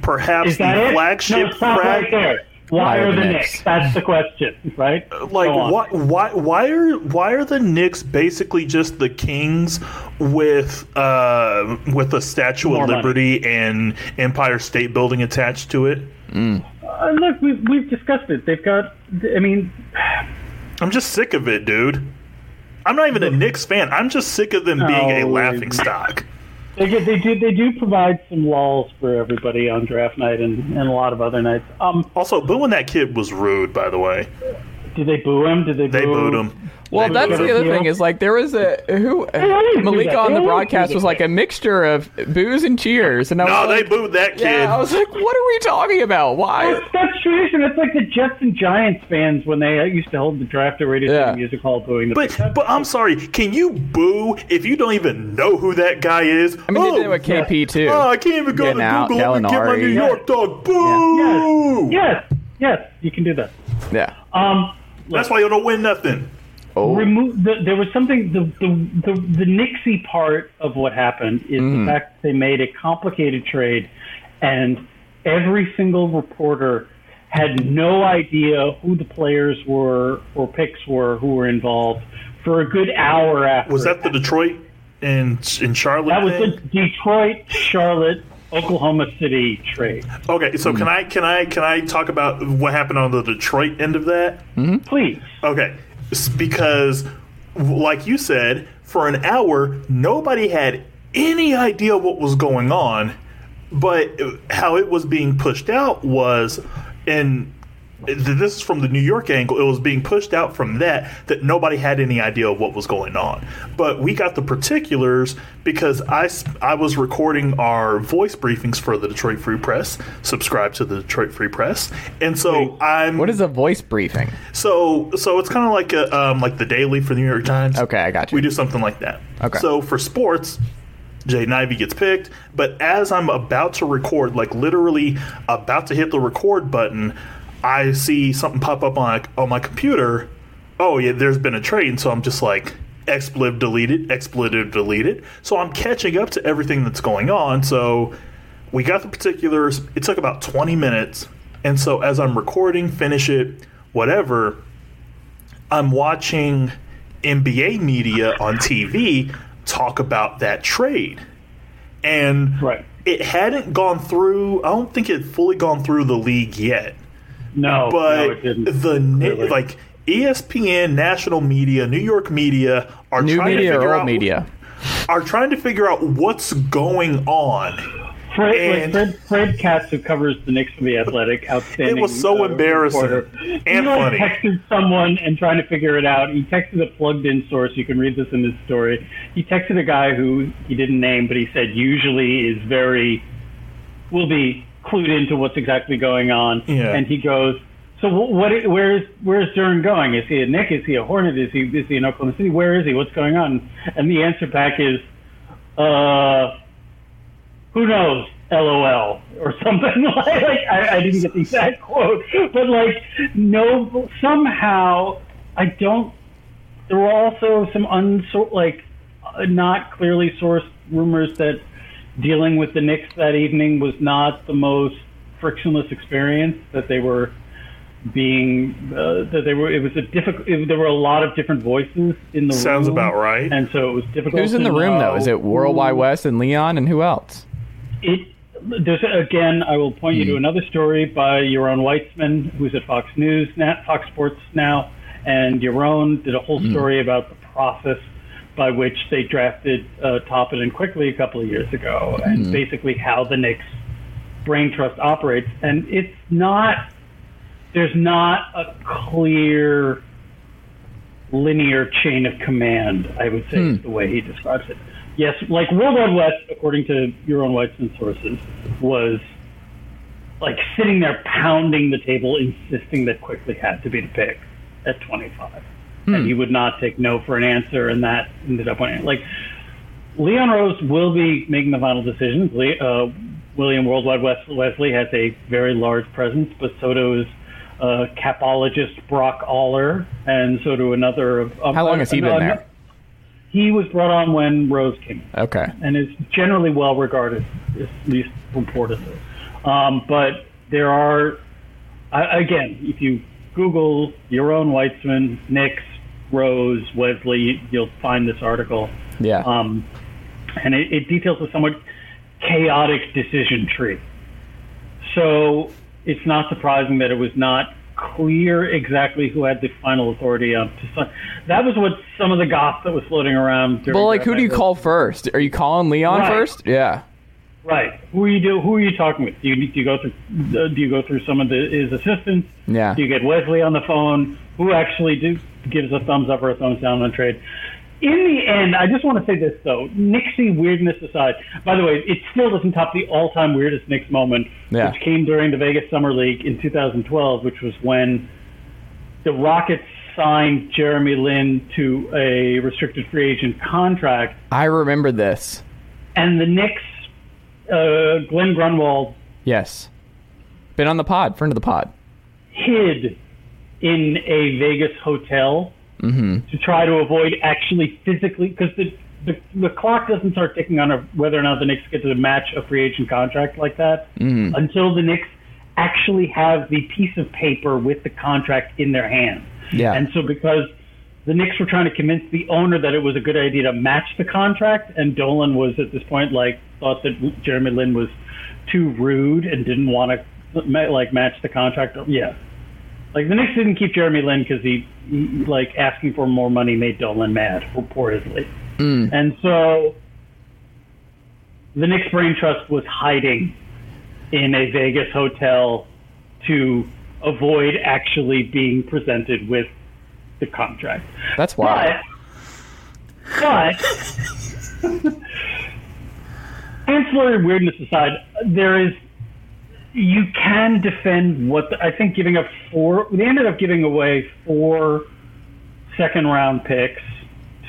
perhaps the flagship? No, stop right there. Why are the Knicks? That's the question, right? Why are the Knicks basically just the Kings with a Statue of Liberty and Empire State Building attached to it? Mm. Look, we've discussed it. They've got. I mean, I'm just sick of it, dude. I'm not even a Knicks fan. I'm just sick of them being a laughingstock. They do provide some lulls for everybody on draft night and a lot of other nights. Also, booing that kid was rude, by the way. Did they boo him? They booed him. Well, that's the other thing is, like, there was a Malika on the broadcast was like a mixture of boos and cheers, and I was like, they booed that kid. Yeah, I was like, what are we talking about? Why? That's tradition. It's like the Jets and Giants fans when they used to hold the draft at Radio City Music Hall booing. But I'm sorry, can you boo if you don't even know who that guy is? I mean, they did it with KP too. Oh, I can't even go to Google and get my New York dog. Boo! Yes, you can do that. Yeah. That's why you don't win nothing. Oh. There was something, the Nixie part of what happened is the fact that they made a complicated trade, and every single reporter had no idea who the players were or picks were who were involved for a good hour after. Was that the Detroit and Charlotte? That was the Detroit, Charlotte, Oklahoma City trade. Okay, so can I talk about what happened on the Detroit end of that? Mm-hmm. Please. Okay. Because, like you said, for an hour, nobody had any idea what was going on, but how it was being pushed out was, and this is from the New York angle, it was being pushed out from that nobody had any idea of what was going on. But we got the particulars because I was recording our voice briefings for the Detroit Free Press, subscribe to the Detroit Free Press. And so what is a voice briefing? So it's kind of like a, like the Daily for the New York Times. Okay, I got you. We do something like that. Okay. So for sports, Jaden Ivey gets picked, but as I'm about to record, like literally about to hit the record button, I see something pop up on my computer. Oh, yeah, there's been a trade. And so I'm just like, expletive deleted. So I'm catching up to everything that's going on. So we got the particulars. It took about 20 minutes. And so as I'm recording, finish it, whatever, I'm watching NBA media on TV talk about that trade. And it hadn't gone through, I don't think it had fully gone through the league yet. No, it didn't. Like ESPN, national media, New York media are trying to figure out what's going on. Fred Katz, who covers the Knicks for the Athletic, outstanding. It was so embarrassing reporter. And funny. He texted someone and trying to figure it out. He texted a plugged-in source. You can read this in his story. He texted a guy who he didn't name, but he said usually is will be clued into what's exactly going on, and he goes, so what? Where's Dern going? Is he a Knick? Is he a Hornet? Is he in Oklahoma City? Where is he? What's going on? And the answer back is, who knows? LOL or something. I didn't get the exact quote, but no. Somehow I don't. There were also some not clearly sourced rumors that dealing with the Knicks that evening was not the most frictionless experience. There were a lot of different voices in the room. Sounds about right. And so it was difficult. Who's in the room though? Is it Worldwide Wes and Leon, and who else? Again, I will point you to another story by Yaron Weitzman, who's at Fox News, Fox Sports now, and Yaron did a whole story about the process by which they drafted Toppin and Quickley a couple of years ago, and basically how the Knicks' brain trust operates. And it's not – there's not a clear linear chain of command, I would say, is the way he describes it. Yes, like Worldwide West, according to your own Weitzman sources, was like sitting there pounding the table, insisting that Quickley had to be the pick at 25. And he would not take no for an answer, and that ended up on Leon Rose will be making the final decisions. William Worldwide Wesley has a very large presence, but so does capologist Brock Aller, and so do another. How long has he been there? He was brought on when Rose came. Okay, and is generally well regarded, at least reportedly. But there are, again, if you Google Yaron Weitzman, Knicks, Rose, Wesley, you'll find this article. Yeah. And it details a somewhat chaotic decision tree. So it's not surprising that it was not clear exactly who had the final authority on. That was what some of the gossip that was floating around. Well, who do you call first? Are you calling Leon first? Yeah. Right. Who are you talking with? Do you go through some of his assistants? Yeah. Do you get Wesley on the phone? Who actually gives a thumbs up or a thumbs down on a trade? In the end, I just want to say this, though. Knicks' weirdness aside, by the way, it still doesn't top the all-time weirdest Knicks moment, which came during the Vegas Summer League in 2012, which was when the Rockets signed Jeremy Lin to a restricted free agent contract. I remember this. And the Knicks, Glenn Grunwald. Yes. Been on the pod, friend of the pod. Hid in a Vegas hotel. Mm-hmm. To try to avoid actually physically, because the clock doesn't start ticking on whether or not the Knicks get to match a free agent contract like that until the Knicks actually have the piece of paper with the contract in their hand. Yeah. And so because the Knicks were trying to convince the owner that it was a good idea to match the contract, and Dolan was at this point thought that Jeremy Lin was too rude and didn't want to match the contract. Yeah. The Knicks didn't keep Jeremy Lin because he asking for more money made Dolan mad, reportedly. Mm. And so the Knicks Brain Trust was hiding in a Vegas hotel to avoid actually being presented with the contract. That's wild. But ancillary weirdness aside, there is... You can defend they ended up giving away 4 second-round picks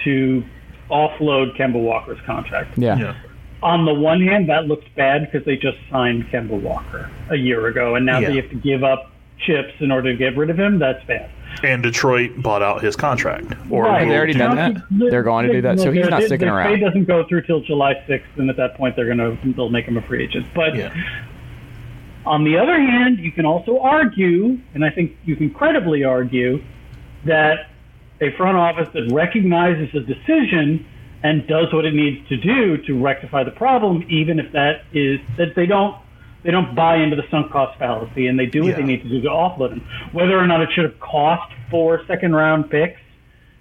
to offload Kemba Walker's contract. Yeah. On the one hand, that looks bad because they just signed Kemba Walker a year ago, and now they have to give up chips in order to get rid of him. That's bad. And Detroit bought out his contract. Have they already done that? They're going to do that, so he's not sticking around. If he doesn't go through till July 6th, and at that point they'll make him a free agent. But... Yeah. On the other hand, you can also argue, and I think you can credibly argue, that a front office that recognizes a decision and does what it needs to do to rectify the problem, even if that is that they don't buy into the sunk cost fallacy and they do what they need to do to offload them. Whether or not it should have cost 4 second-round picks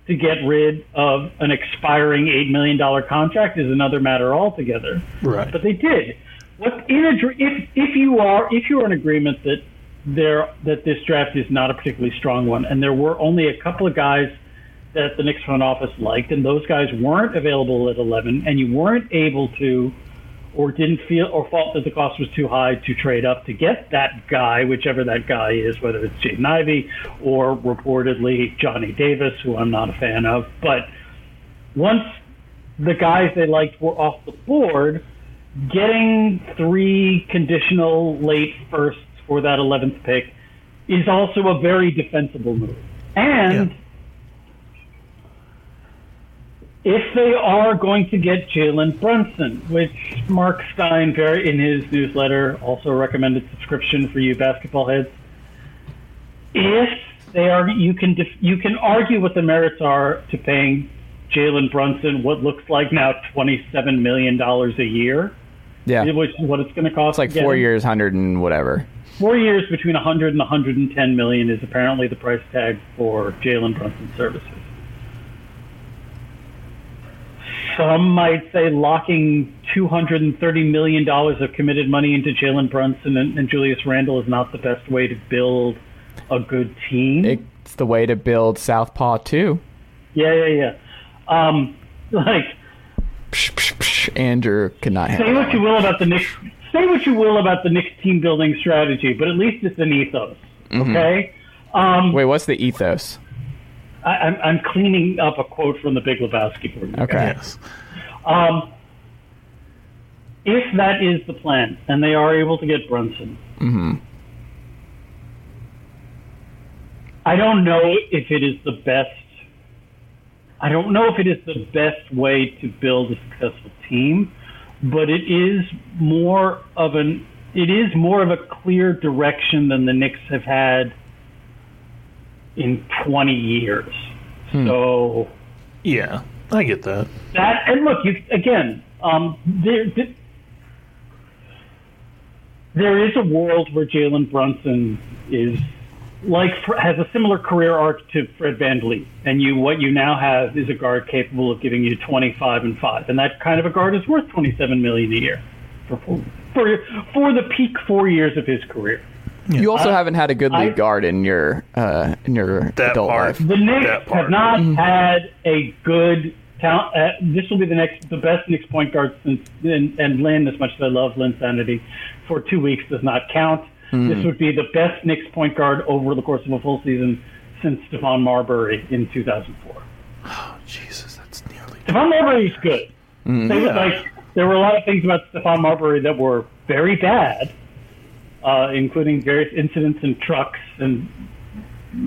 to get rid of an expiring $8 million contract is another matter altogether. Right. But they did. If you are in agreement that this draft is not a particularly strong one, and there were only a couple of guys that the Knicks front office liked, and those guys weren't available at 11, and you weren't able to, or didn't feel or felt that the cost was too high to trade up to get that guy, whichever that guy is, whether it's Jaden Ivey or reportedly Johnny Davis, who I'm not a fan of, but once the guys they liked were off the board. Getting 3 conditional late firsts for that 11th pick is also a very defensible move. And if they are going to get Jalen Brunson, which Mark Stein, in his newsletter, also recommended subscription for you basketball heads, if they are, you can argue what the merits are to paying Jalen Brunson what looks like now $27 million a year. Yeah. Which is what it's going to cost. It's like 4 years, 100 and whatever. 4 years between 100 and 110 million is apparently the price tag for Jalen Brunson services. Some might say locking $230 million of committed money into Jalen Brunson and Julius Randle is not the best way to build a good team. It's the way to build Southpaw too. Yeah. Andrew cannot handle it. Say what you will about the Knicks team building strategy, but at least it's an ethos. Mm-hmm. Okay. Wait, what's the ethos? I'm cleaning up a quote from the Big Lebowski. For you. Okay. Yes. If that is the plan, and they are able to get Brunson, I don't know if it is the best. I don't know if it is the best way to build a successful team, but it is more of a clear direction than the Knicks have had in 20 years. So, yeah, I get that. And look, there is a world where Jalen Brunson has a similar career arc to Fred VanVleet, and what you now have is a guard capable of giving you 25 and 5, and that kind of a guard is worth $27 million a year. for the peak 4 years of his career. Yeah. You also haven't had a good lead guard in your adult life. The Knicks have not had a good talent. This will be the best Knicks point guard since and Lin, as much as I love Lin's sanity, for 2 weeks does not count. This would be the best Knicks point guard over the course of a full season since Stephon Marbury in 2004. Oh, Jesus, that's nearly... Stephon Marbury's good. There were a lot of things about Stephon Marbury that were very bad, including various incidents in trucks and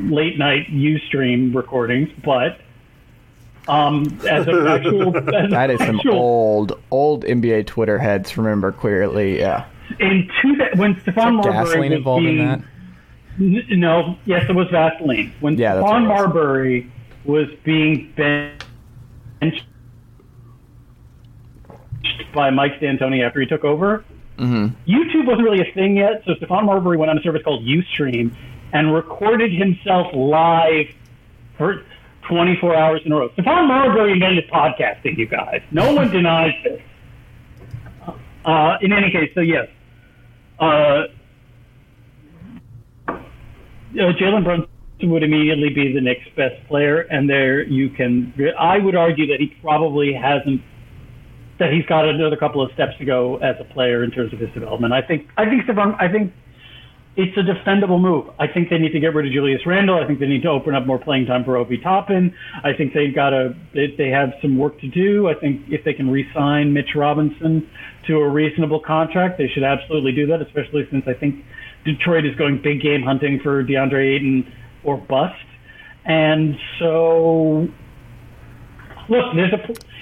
late-night Ustream recordings, but... that is some old NBA Twitter heads, remember clearly, yeah. When Stephon Marbury gasoline was involved in that? No, yes, it was Vaseline. When Stephon Marbury was being benched by Mike D'Antoni after he took over, YouTube wasn't really a thing yet, so Stephon Marbury went on a service called Ustream and recorded himself live for 24 hours in a row. Stephon Marbury invented podcasting, you guys. No one denies this. In any case, so yes. Jalen Brunson would immediately be the Knicks' best player, and there you can. I would argue that he probably hasn't. That he's got another couple of steps to go as a player in terms of his development. I think it's a defendable move. I think they need to get rid of Julius Randle. I think they need to open up more playing time for Obi Toppin. I think they have some work to do. I think if they can re-sign Mitch Robinson to a reasonable contract, they should absolutely do that, especially since I think Detroit is going big game hunting for DeAndre Ayton or bust. And so, look,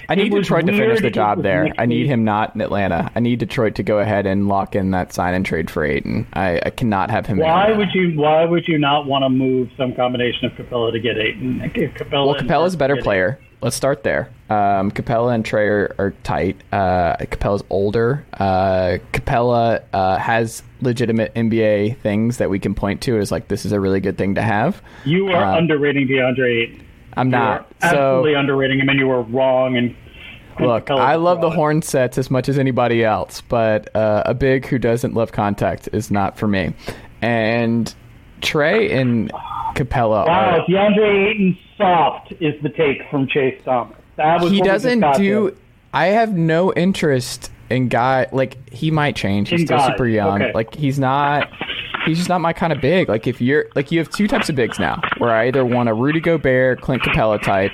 I need Detroit to finish the job there. I need him not in Atlanta. I need Detroit to go ahead and lock in that sign and trade for Ayton. I cannot have him. Why would you not want to move some combination of Capela to get Ayton? Capela's a better player. Let's start there. Capela and Trey are tight. Capela's older. Capela has legitimate NBA things that we can point to as like, this is a really good thing to have. You are underrating DeAndre Ayton. I'm not. You are absolutely underrating him, and you were wrong. And look, I love the horn sets as much as anybody else, but a big who doesn't love contact is not for me. And Trey and Capela. Wow, DeAndre Ayton soft is the take from Chase Thomas. He doesn't do. I have no interest in guy. Like, he might change. He's still super young. Okay. Like, he's not. He's just not my kind of big. Like, if you're like, you have two types of bigs now, where I either want a Rudy Gobert, Clint Capela type,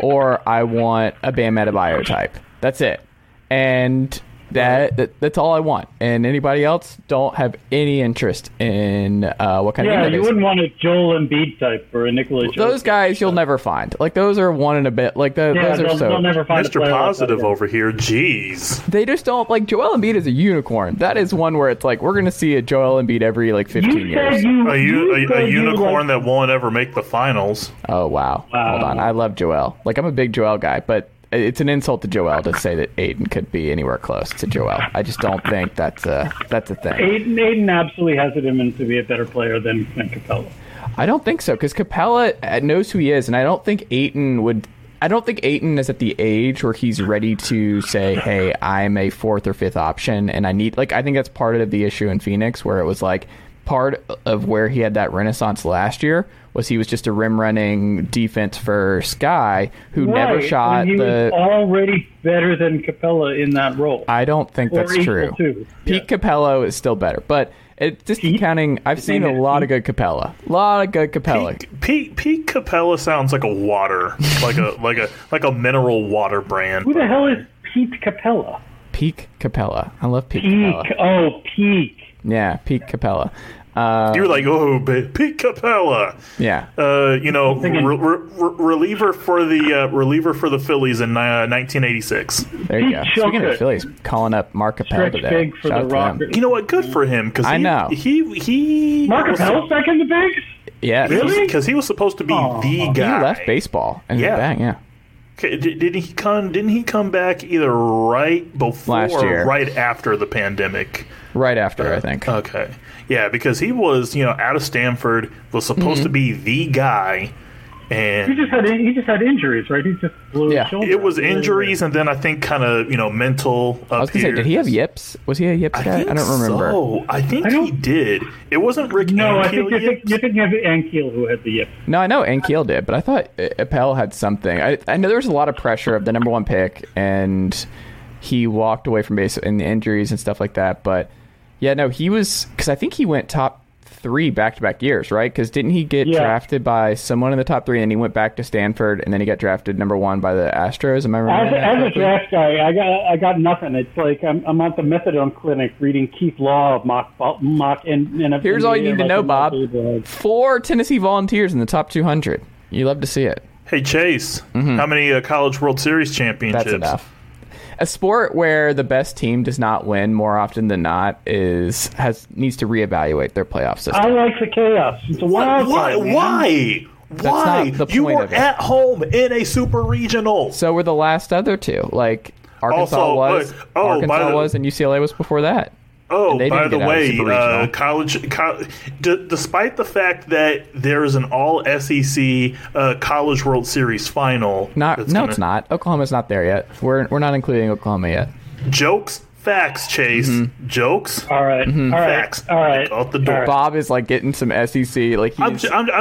or I want a Bam Adebayo type. That's it, and that's all I want. And anybody else don't have any interest in what kind of. Yeah, you wouldn't want a Joel Embiid type or a Nikola. Those guys you'll never find. Like, those are one in a bit. Like those are so. They'll never find Mr. Positive like over here. Jeez. They just don't like Joel Embiid is a unicorn. That is one where it's like we're gonna see a Joel Embiid every like 15 years. A unicorn that won't ever make the finals. Oh wow! Hold on, I love Joel. Like I'm a big Joel guy, but. It's an insult to Joel to say that Ayton could be anywhere close to Joel. I just don't think that's a thing. Ayton absolutely has it in him to be a better player than Capela. I don't think so, because Capela knows who he is, and I don't think Ayton would. I don't think Ayton is at the age where he's ready to say, hey, I'm a fourth or fifth option, and I need... Like, I think that's part of the issue in Phoenix, where it was like, part of where he had that renaissance last year was he was just a rim-running defense first guy who never shot and he was already better than Capela in that role. I don't think that's true. Pete Capela is still better, but it's discounting. I've seen a lot of good Capela. Pete Capela sounds like a water, like a mineral water brand. Who the hell is Pete Capela? Pete Capela. I love Pete Capela. Oh, Pete. Yeah, Pete Capela. You're like, oh, Pete Capela. Yeah. Reliever for the Phillies in 1986. There you go. Speaking of the Phillies, calling up Mark Capela today. For the Rockers. You know what? Good for him because I know he Mark Capela's back in the bigs. Yeah, really? Because he was supposed to be the guy. He left baseball and he's back. Yeah. Didn't he come back either right before last year, or right after the pandemic? Right after, I think. Okay. Yeah, because he was, out of Stanford, was supposed to be the guy, And he just had injuries, right? He just blew his shoulder. It was injuries, and then I think kind of mental. I was gonna say, did he have yips? Was he a yips guy? I don't remember. Oh, I think he did. It wasn't Rick. No, Ankiel. I think you have Ankiel who had the yips. No, I know Ankiel did, but I thought Appel had something. I know there was a lot of pressure of the number one pick, and he walked away from base in the injuries and stuff like that. But yeah, no, he was, because I think he went top three back-to-back years, right? Because didn't he get drafted by someone in the top three, and he went back to Stanford, and then he got drafted number one by the Astros? Am I right? As a draft guy, I got nothing. It's like I'm at the methadone clinic reading Keith Law of mock and here's all you need to know, Bob. Four Tennessee Volunteers in the top 200. You love to see it. Hey, Chase, how many College World Series championships? That's enough. A sport where the best team does not win more often than not needs to reevaluate their playoff system. I like the chaos. It's a wild card. Why? That's not the point. You were at home in a super regional. So were the last other two. Like Arkansas was, and UCLA was before that. Oh, by the way, despite the fact that there is an all-SEC College World Series final. It's not. Oklahoma's not there yet. We're not including Oklahoma yet. Jokes, facts, Chase. Mm-hmm. Jokes. All right. Mm-hmm. Facts. All right. Out the door. Right. Bob is like getting some SEC. Like I'm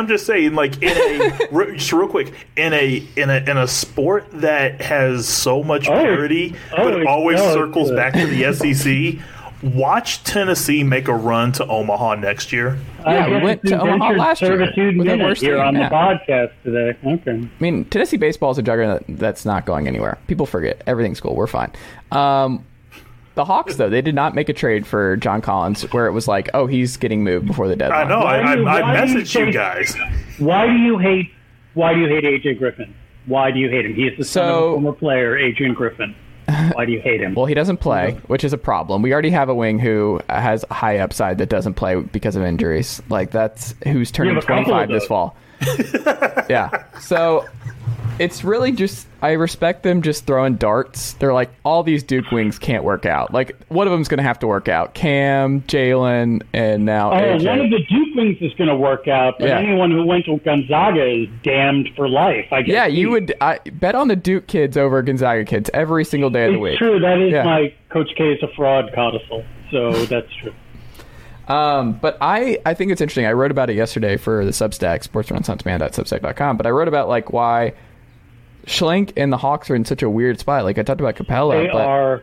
just saying, like just real quick, in a sport that has so much parity, but always circles back to the SEC. Watch Tennessee make a run to Omaha next year. Yeah, we went to Omaha last year. We're on the podcast today. Okay. I mean, Tennessee baseball is a juggernaut that's not going anywhere. People forget. Everything's cool. We're fine. The Hawks, though, they did not make a trade for John Collins where it was like, oh, he's getting moved before the deadline. I know. I messaged you guys. Why do you hate A.J. Griffin? Why do you hate him? He is the son of a former player, Adrian Griffin. Why do you hate him? Well, he doesn't play, which is a problem. We already have a wing who has a high upside that doesn't play because of injuries. Like, that's who's turning 25 this fall. Yeah. So it's really just, I respect them just throwing darts. They're like, all these Duke wings can't work out. Like, one of them's going to have to work out. Cam, Jalen, and now AJ. One of the Duke wings is going to work out, but anyone who went to Gonzaga is damned for life, I guess. Yeah, you would bet on the Duke kids over Gonzaga kids every single day of the week. It's true. That is my Coach K is a fraud codicil, so that's true. But I think it's interesting. I wrote about it yesterday for the Substack, sportsrenaissanceman.substack.com, but I wrote about, like, why Schlenk and the Hawks are in such a weird spot. Like, I talked about Capela,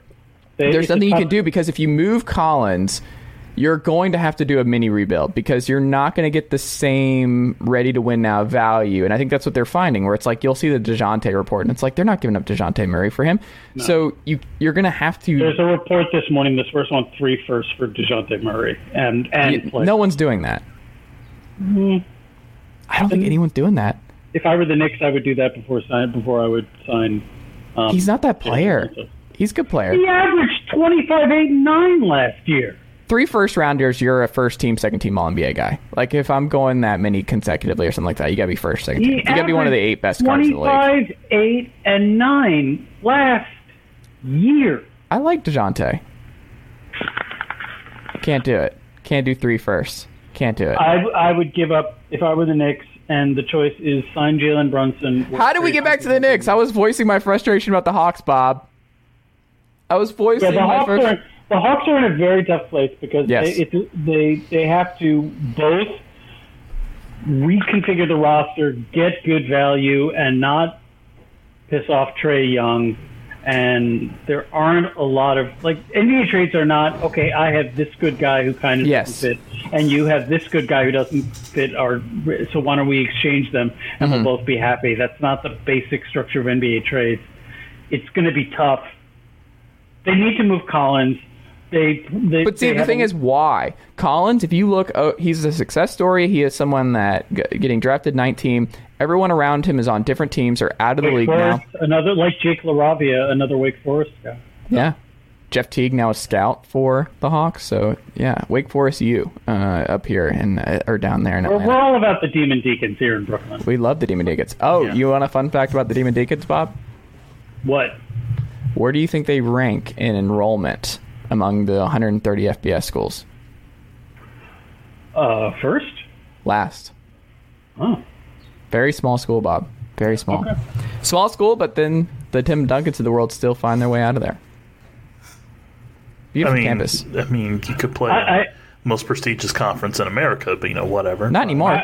there's nothing you can do, because if you move Collins, you're going to have to do a mini rebuild, because you're not going to get the same ready to win now value. And I think that's what they're finding, where it's like, you'll see the DeJounte report, and it's like, they're not giving up DeJounte Murray for him. No. So you're going to have to. There's a report this morning that's worth on 3 firsts for DeJounte Murray, and no one's doing that. Mm-hmm. I don't think anyone's doing that. If I were the Knicks, I would do that before I would sign. He's not that player. He's a good player. He averaged 25, 8, and 9 last year. 3 first-rounders, you're a first-team, second-team All-NBA guy. Like, if I'm going that many consecutively or something like that, you got to be first, second-team. You got to be one of the 8 best guards in the league. 25, 8, and 9 last year. I like DeJounte. Can't do it. Can't do 3 firsts. Can't do it. I would give up, if I were the Knicks, and the choice is sign Jalen Brunson. How do we get back to the Knicks? I was voicing my frustration about the Hawks, Bob. The Hawks are in a very tough place because they have to both reconfigure the roster, get good value, and not piss off Trae Young. And there aren't a lot of, like, NBA trades are not, okay, I have this good guy who kind of doesn't fit, and you have this good guy who doesn't fit, so why don't we exchange them, and we'll both be happy. That's not the basic structure of NBA trades. It's going to be tough. They need to move Collins. But see, the thing is, why? Collins, if you look, he's a success story. He is someone that getting drafted 19. Everyone around him is on different teams or out of the league now. Another, like Jake LaRavia, another Wake Forest guy. Yeah. Jeff Teague now a scout for the Hawks. So, yeah, Wake Forest U up here or down there in Atlanta. We're all about the Demon Deacons here in Brooklyn. We love the Demon Deacons. Oh, you want a fun fact about the Demon Deacons, Bob? What? Where do you think they rank in enrollment among the 130 FBS schools? First? Last. Oh. Very small school, Bob. Very small. Okay. Small school, but then the Tim Duncans of the world still find their way out of there. Beautiful campus. I mean, you could play most prestigious conference in America, but, you know, whatever. Not anymore.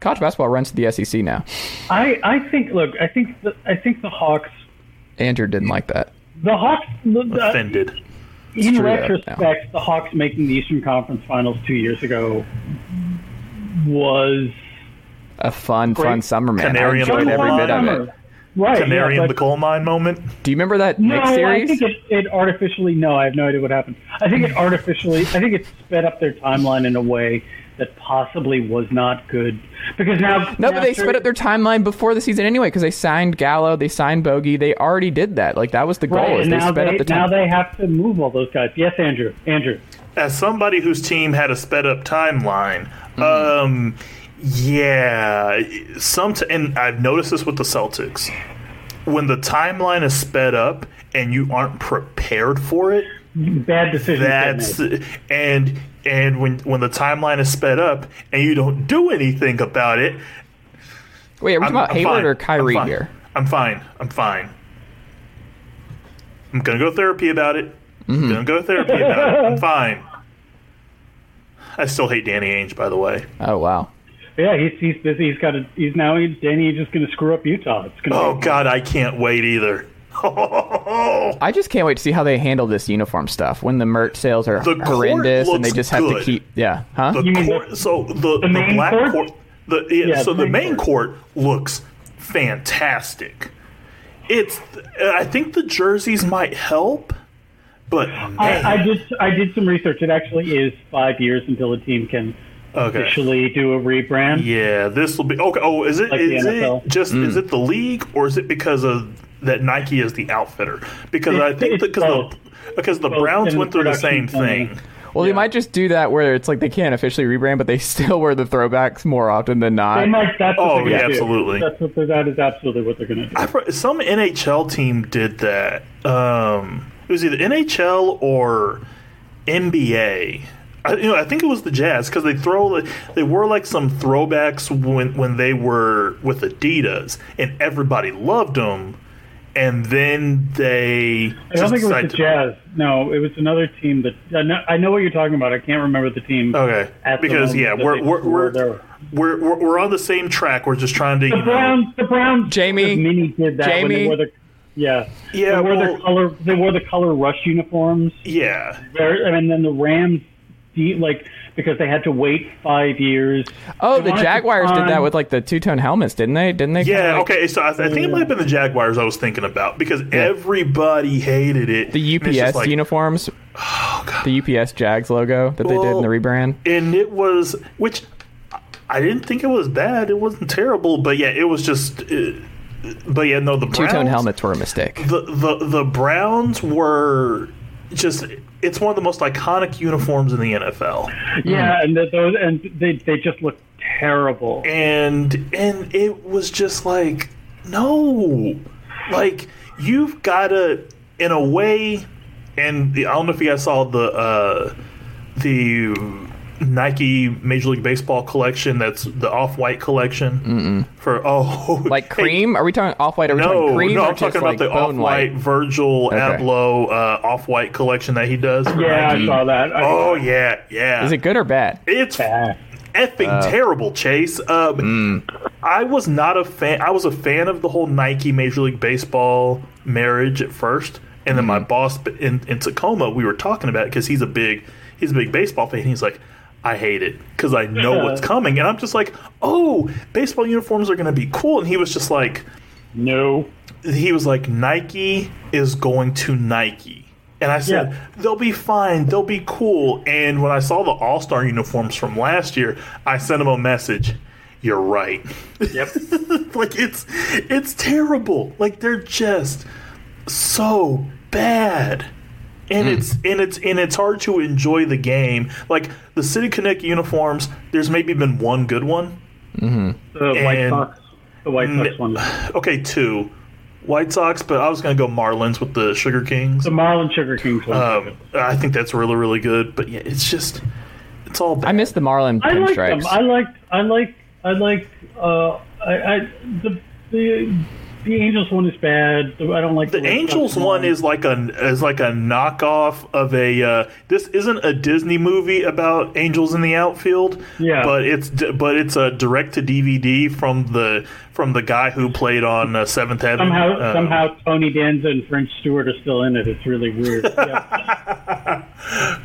College basketball runs to the SEC now. I think the Hawks... Andrew didn't like that. The Hawks... Offended. In retrospect, the Hawks making the Eastern Conference Finals 2 years ago was... a fun summer, man. I enjoyed every bit of it. Right, canary in the coal mine moment. Do you remember that Knicks series? I think it artificially... No, I have no idea what happened. I think it sped up their timeline in a way that possibly was not good. Because now... No, but they sped up their timeline before the season anyway, because they signed Gallo, they signed Bogey. They already did that. Like, that was the goal. Right, and now they have to move all those guys. Yes, Andrew. As somebody whose team had a sped up timeline, yeah, and I've noticed this with the Celtics. When the timeline is sped up and you aren't prepared for it, bad decisions. And when the timeline is sped up and you don't do anything about it. Wait, are we talking about Hayward or Kyrie here? I'm fine. I'm gonna go therapy about it. I'm fine. I still hate Danny Ainge, by the way. Oh wow. Yeah, he's busy. He's now. Danny Ainge is going to screw up Utah. God, I can't wait either. I just can't wait to see how they handle this uniform stuff when the merch sales are horrendous and they just have to keep. Yeah, huh? The main court looks fantastic. I think the jerseys might help. But I did some research. It actually is 5 years until a team can. Okay. Officially do a rebrand. Yeah, this will be okay. Oh, is it? Like is it just? Is it the league, or is it because of that Nike is the outfitter? Because I think because the Browns went through the same thing. Well, they might just do that where it's like they can't officially rebrand, but they still wear the throwbacks more often than not. They might. That's what they're gonna absolutely. Do. That is absolutely what they're going to do. Some NHL team did that. It was either NHL or NBA. I think it was the Jazz because they wore like some throwbacks when they were with Adidas and everybody loved them, and then they. I don't think it was the Jazz. No, it was another team that I know what you're talking about. I can't remember the team. Okay, we're on the same track. We're just trying to. The Browns. Jamie did that. Yeah. They wore the color rush uniforms. Yeah, and then the Rams. Like because they had to wait 5 years. Oh, the Jaguars did that with like the two-tone helmets, didn't they? Yeah. Okay. So I think it might have been the Jaguars I was thinking about because everybody hated it. The UPS uniforms. Oh God. The UPS Jags logo that they did in the rebrand, and it was which I didn't think it was bad. It wasn't terrible, but yeah, it was just. The Browns, two-tone helmets were a mistake. The Browns were just. It's one of the most iconic uniforms in the NFL. Yeah, and they just look terrible. And it was just like, no. Like, you've got to, in a way, and I don't know if you guys saw the Nike Major League Baseball collection. That's the off-white collection. Mm-mm. Like cream? Are we talking off-white? Are we talking cream? No, I'm talking about the off-white Virgil Abloh off-white collection that he does. Yeah, Nike. I saw that. Yeah. Is it good or bad? It's effing terrible, Chase. I was not a fan. I was a fan of the whole Nike Major League Baseball marriage at first, and then my boss in Tacoma, we were talking about it because he's a big baseball fan. He's like. I hate it because I know what's coming. And I'm just like, oh, baseball uniforms are going to be cool. And he was just like, no. He was like, Nike is going to Nike. And I said, they'll be fine. They'll be cool. And when I saw the All-Star uniforms from last year, I sent him a message. You're right. Yep. Like, it's terrible. Like, they're just so bad. And it's hard to enjoy the game. Like the City Connect uniforms, there's maybe been one good one. Mm-hmm. The White Sox one. Okay, two White Sox, but I was going to go Marlins with the Sugar Kings. The Marlin Sugar Kings one. I think that's really really good. But yeah, it's just it's all bad. I miss the Marlin pinstripes. I liked The Angels one is bad. I don't like the Angels one is like a knockoff of a. This isn't a Disney movie about angels in the outfield. Yeah, but it's a direct to DVD from the guy who played on Seventh Avenue. Somehow Tony Danza and French Stewart are still in it. It's really weird. Yeah.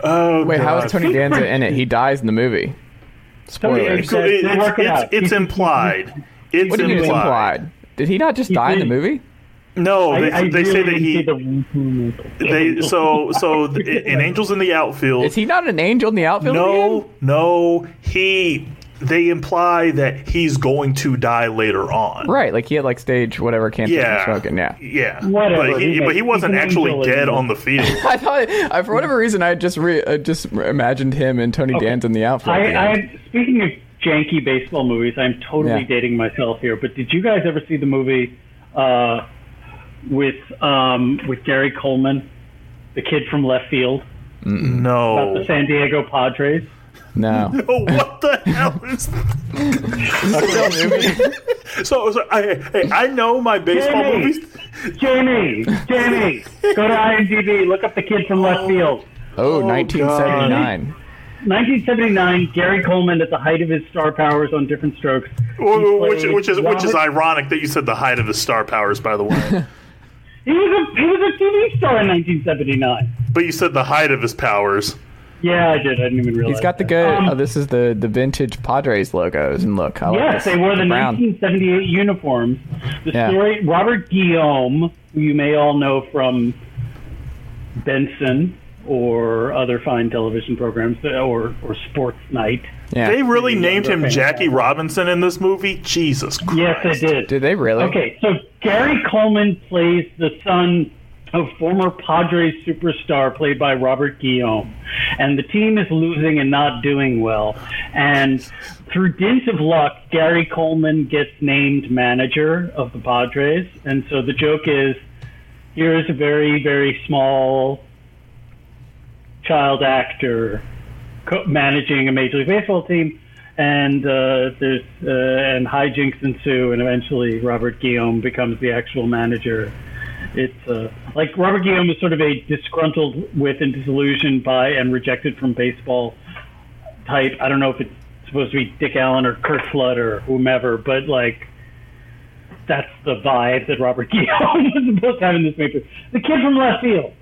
Oh, wait, God. How is Tony Danza in it? He dies in the movie. Spoilers. It's implied. It's what do you mean it's implied? Did he not just die in the movie? No, they say that he. An angel's in the outfield. Is he not an angel in the outfield? No. They imply that he's going to die later on. Right, like he had stage whatever cancer from smoking. Yeah. Whatever. But he wasn't actually dead on the field. I thought for whatever reason I just imagined him and Tony Danza in the outfield. Speaking of janky baseball movies, I'm totally dating myself here, but did you guys ever see the movie with Gary Coleman, the kid from left field? No. About the San Diego Padres? No. What the hell is that? So I know my baseball movies. Jamie, go to IMDb, look up the kid from left field. Oh, 1979. God. 1979, Gary Coleman at the height of his star powers on Different Strokes. Which is ironic that you said the height of his star powers, by the way. he was a TV star in 1979. But you said the height of his powers. Yeah, I did. I didn't even realize. He's got the good. This is the vintage Padres logos, and look. They wore the 1978 uniforms. The story. Robert Guillaume, who you may all know from Benson. Or other fine television programs, or Sports Night. Yeah. They really named him Jackie Robinson in this movie? Jesus Christ. Yes, they did. Did they really? Okay, so Gary Coleman plays the son of former Padres superstar played by Robert Guillaume. And the team is losing and not doing well. And through dint of luck, Gary Coleman gets named manager of the Padres. And so the joke is, here's a very, very small child actor managing a Major League Baseball team, and there's hijinks ensue, and eventually Robert Guillaume becomes the actual manager. It's like Robert Guillaume is sort of a disgruntled with and disillusioned by and rejected from baseball type. I don't know if it's supposed to be Dick Allen or Kurt Flood or whomever, but that's the vibe that Robert Guillaume was supposed to have in this paper. The kid from left field.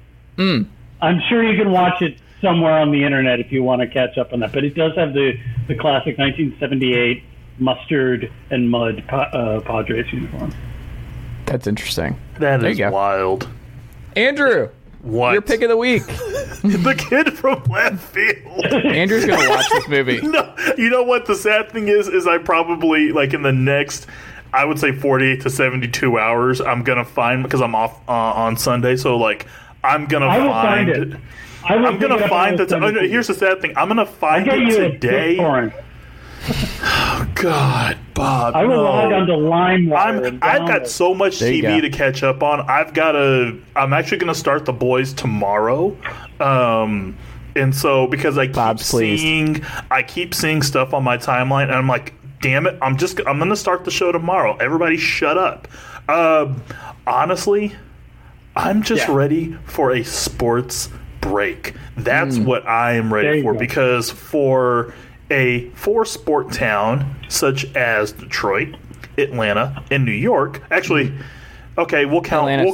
I'm sure you can watch it somewhere on the internet if you want to catch up on that. But it does have the classic 1978 mustard and mud Padres uniform. That's interesting. That is wild. Andrew, what? Your pick of the week. The kid from left field. Andrew's going to watch this movie. No, you know what the sad thing is I probably, in the next... I would say 48 to 72 hours, I'm going to find... Because I'm off on Sunday, so, here's the sad thing. I'm gonna find it today. Oh God, Bob! I will log onto LimeWire. I've got so much TV to catch up on. I'm actually gonna start The Boys tomorrow. And so because I keep seeing stuff on my timeline, and I'm like, damn it! I'm gonna start the show tomorrow. Everybody, shut up. Honestly. I'm just ready for a sports break. That's what I am ready for, because for a four-sport town such as Detroit, Atlanta, and New York, actually, okay, we'll count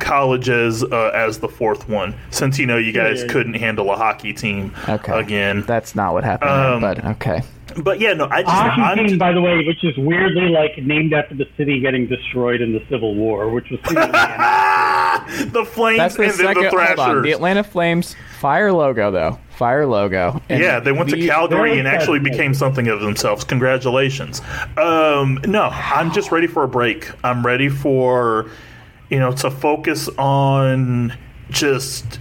college as the fourth one, since you guys couldn't handle a hockey team again. That's not what happened, but okay. But yeah, no, Washington, by the way, which is weirdly named after the city getting destroyed in the Civil War, which was the Flames. That's then the Thrashers. Hold on. The Atlanta Flames fire logo, though. Fire logo. And they went to Calgary and actually became something of themselves. Congratulations. No, I'm just ready for a break. I'm ready for to focus on just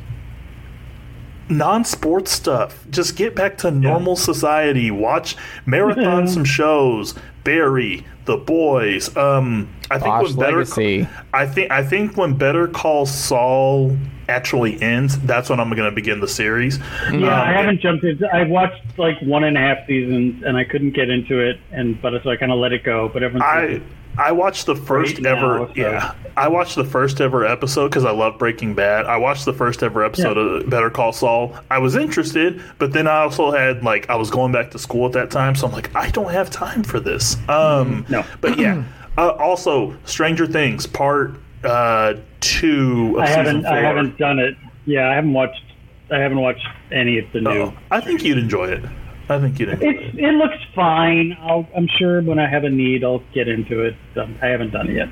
non-sports stuff. Just get back to normal society. Watch marathon some shows. Barry, The Boys. I think Bosch when Legacy. I think when Better Call Saul actually ends, that's when I'm going to begin the series. Yeah, I haven't jumped into. I watched like 1.5 seasons, and I couldn't get into it, so I kind of let it go. But I watched the first ever. Yeah, I watched the first ever episode because I love Breaking Bad. I watched the first ever episode of Better Call Saul. I was interested, but then I also had I was going back to school at that time, so I'm like, I don't have time for this. No, but yeah. Also, Stranger Things Part 2 of season 4. I haven't done it. Yeah, I haven't watched any of the new. I think you'd enjoy it. It looks fine. I'm sure when I have a need, I'll get into it. I haven't done it yet.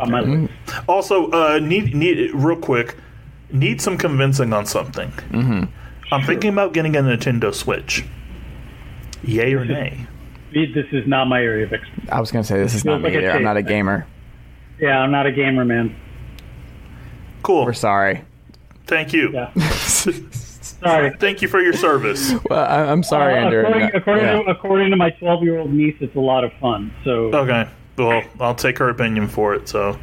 On my list. Also, need some convincing on something. Mm-hmm. I'm thinking about getting a Nintendo Switch. Yay or nay? This is not my area of expertise. I was going to say this is not my area. I'm not a gamer. Yeah, I'm not a gamer, man. Cool. We're sorry. Thank you. Yeah. Sorry. Thank you for your service. Well, I'm sorry, Andrew. According to my 12-year-old niece, it's a lot of fun. So okay. Well, I'll take her opinion for it. So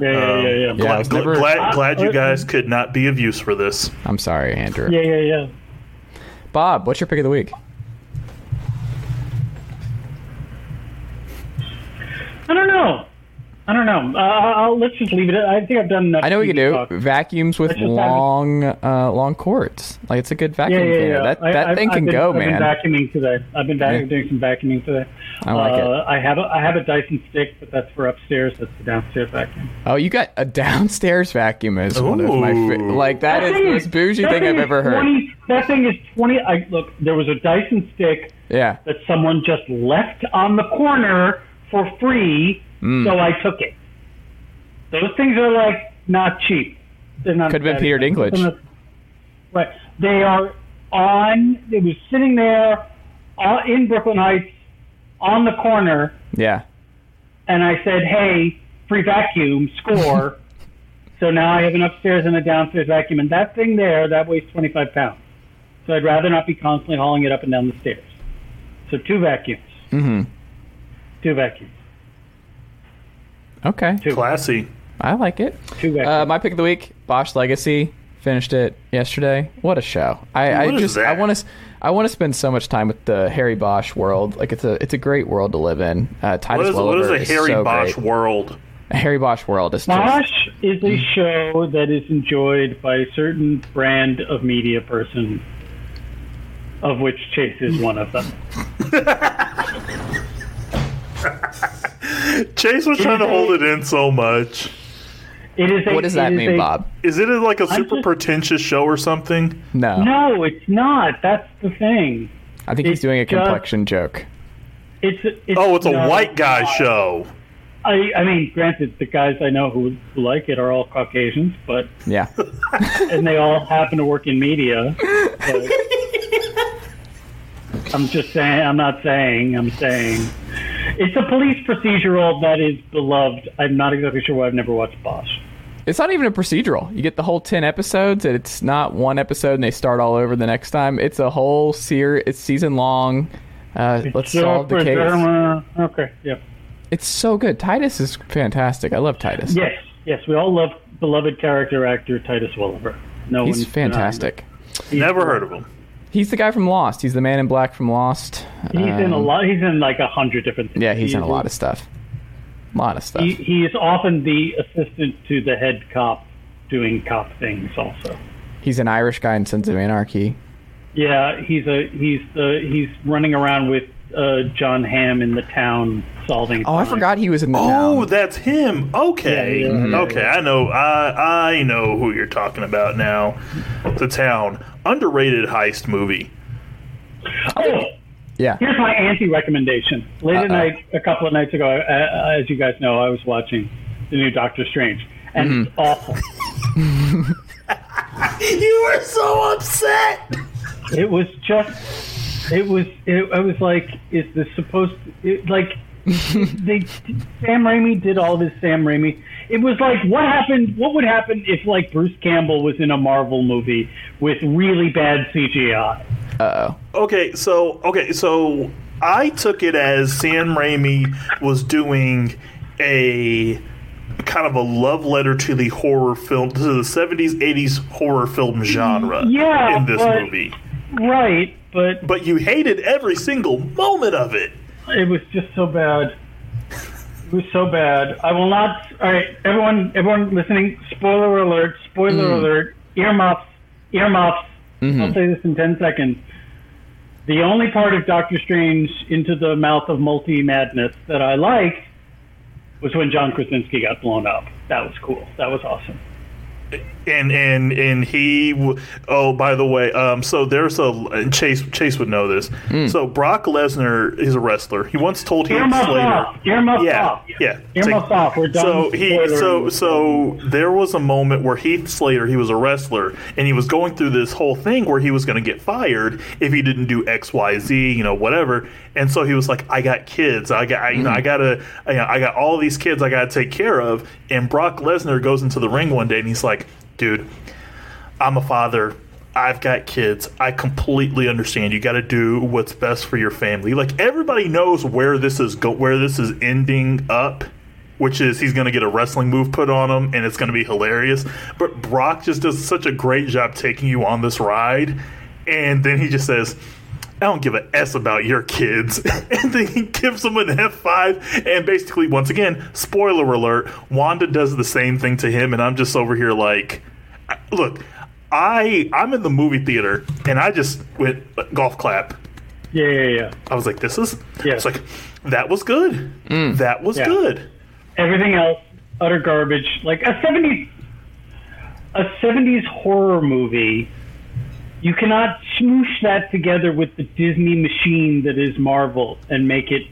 yeah. Glad you guys could not be of use for this. I'm sorry, Andrew. Yeah. Bob, what's your pick of the week? I don't know. Let's just leave it. I think I've done enough. I know what you do. Talk. Vacuums with long cords. Like, it's a good vacuum cleaner. Yeah. I've been vacuuming today. Doing some vacuuming today. I like it. I have a Dyson stick, but that's for upstairs. That's the downstairs vacuum. Oh, you got a downstairs vacuum is one of my favorite. Like, that is the most bougie thing I've ever heard. That thing is 20. Look, there was a Dyson stick that someone just left on the corner for free. So I took it. Those things are not cheap. They're not. Could have been Peter Dinklage. Right. They are on. It was sitting there in Brooklyn Heights on the corner. Yeah. And I said, "Hey, free vacuum, score!" So now I have an upstairs and a downstairs vacuum, and that thing there that weighs 25 pounds. So I'd rather not be constantly hauling it up and down the stairs. So two vacuums. Mm-hmm. Two vacuums. Okay. Too classy. I like it. My pick of the week, Bosch Legacy. Finished it yesterday. What a show. I want to spend so much time with the Harry Bosch world. Like, it's a great world to live in. What is a Harry Bosch world? A Harry Bosch world is Bosch is a show that is enjoyed by a certain brand of media person, of which Chase is one of them. Chase was trying to hold it in so much. What does that mean, Bob? Is it like a super pretentious show or something? No, it's not. That's the thing. I think he's doing a complexion joke. It's a white guy show. I mean, granted, the guys I know who like it are all Caucasians, but yeah, and they all happen to work in media. But I'm just saying. I'm not saying. I'm saying. It's a police procedural that is beloved. I'm not exactly sure why I've never watched Bosch. It's not even a procedural. You get the whole 10 episodes, and it's not one episode, and they start all over the next time. It's a whole series. It's season-long. Let's solve the case. Okay, yeah. It's so good. Titus is fantastic. I love Titus. Yes. We all love beloved character actor Titus Williver. He's fantastic. Never heard of him. He's the guy from Lost. He's the man in black from Lost. He's in a lot. He's in 100 different things. Yeah, he's in a lot of stuff. A lot of stuff. He is often the assistant to the head cop doing cop things also. He's an Irish guy in Sons of Anarchy. Yeah, he's running around with John Hamm in the town solving. Oh, crime. I forgot he was in the town. Oh, that's him. Okay. Yeah, mm-hmm. Okay, I know. I know who you're talking about now. The Town. Underrated heist movie. Oh, yeah. Here's my anti-recommendation. Late at night, a couple of nights ago, as you guys know, I was watching the new Doctor Strange, and it's awful. You were so upset. It was just. I was like, is this supposed to? Sam Raimi did all this. Sam Raimi. It was like, what would happen if Bruce Campbell was in a Marvel movie with really bad CGI? Okay, so I took it as Sam Raimi was doing a kind of a love letter to the horror film, to the 70s, 80s horror film genre in this movie. Right, but you hated every single moment of it. It was just so bad. It was so bad. I will not. All right, everyone listening. Spoiler alert! Spoiler alert! Earmuffs! Earmuffs! Mm-hmm. I'll say this in 10 seconds. The only part of Doctor Strange Into the Mouth of Multi-Madness that I liked was when John Krasinski got blown up. That was cool. That was awesome. And he, oh, by the way, so there's a, Chase would know this. So Brock Lesnar is a wrestler. He once told him Earmuffs off. We're done. So there was a moment where Heath Slater, he was a wrestler, and he was going through this whole thing where he was going to get fired if he didn't do X, Y, Z, you know, whatever. And so he was like, I got kids. I got all these kids I got to take care of. And Brock Lesnar goes into the ring one day and he's like, dude, I'm a father. I've got kids. I completely understand. You got to do what's best for your family. Like, everybody knows where this is ending up, which is he's going to get a wrestling move put on him, and it's going to be hilarious. But Brock just does such a great job taking you on this ride, and then he just says, I don't give a S about your kids. And then he gives them an F5. And basically, once again, spoiler alert, Wanda does the same thing to him. And I'm just over here like, look, I'm in the movie theater and I just went golf clap. Yeah. I was like, this is, yeah. It's like, that was good. That was good. Everything else, utter garbage. Like a 70s horror movie. You cannot smoosh that together with the Disney machine that is Marvel and make it.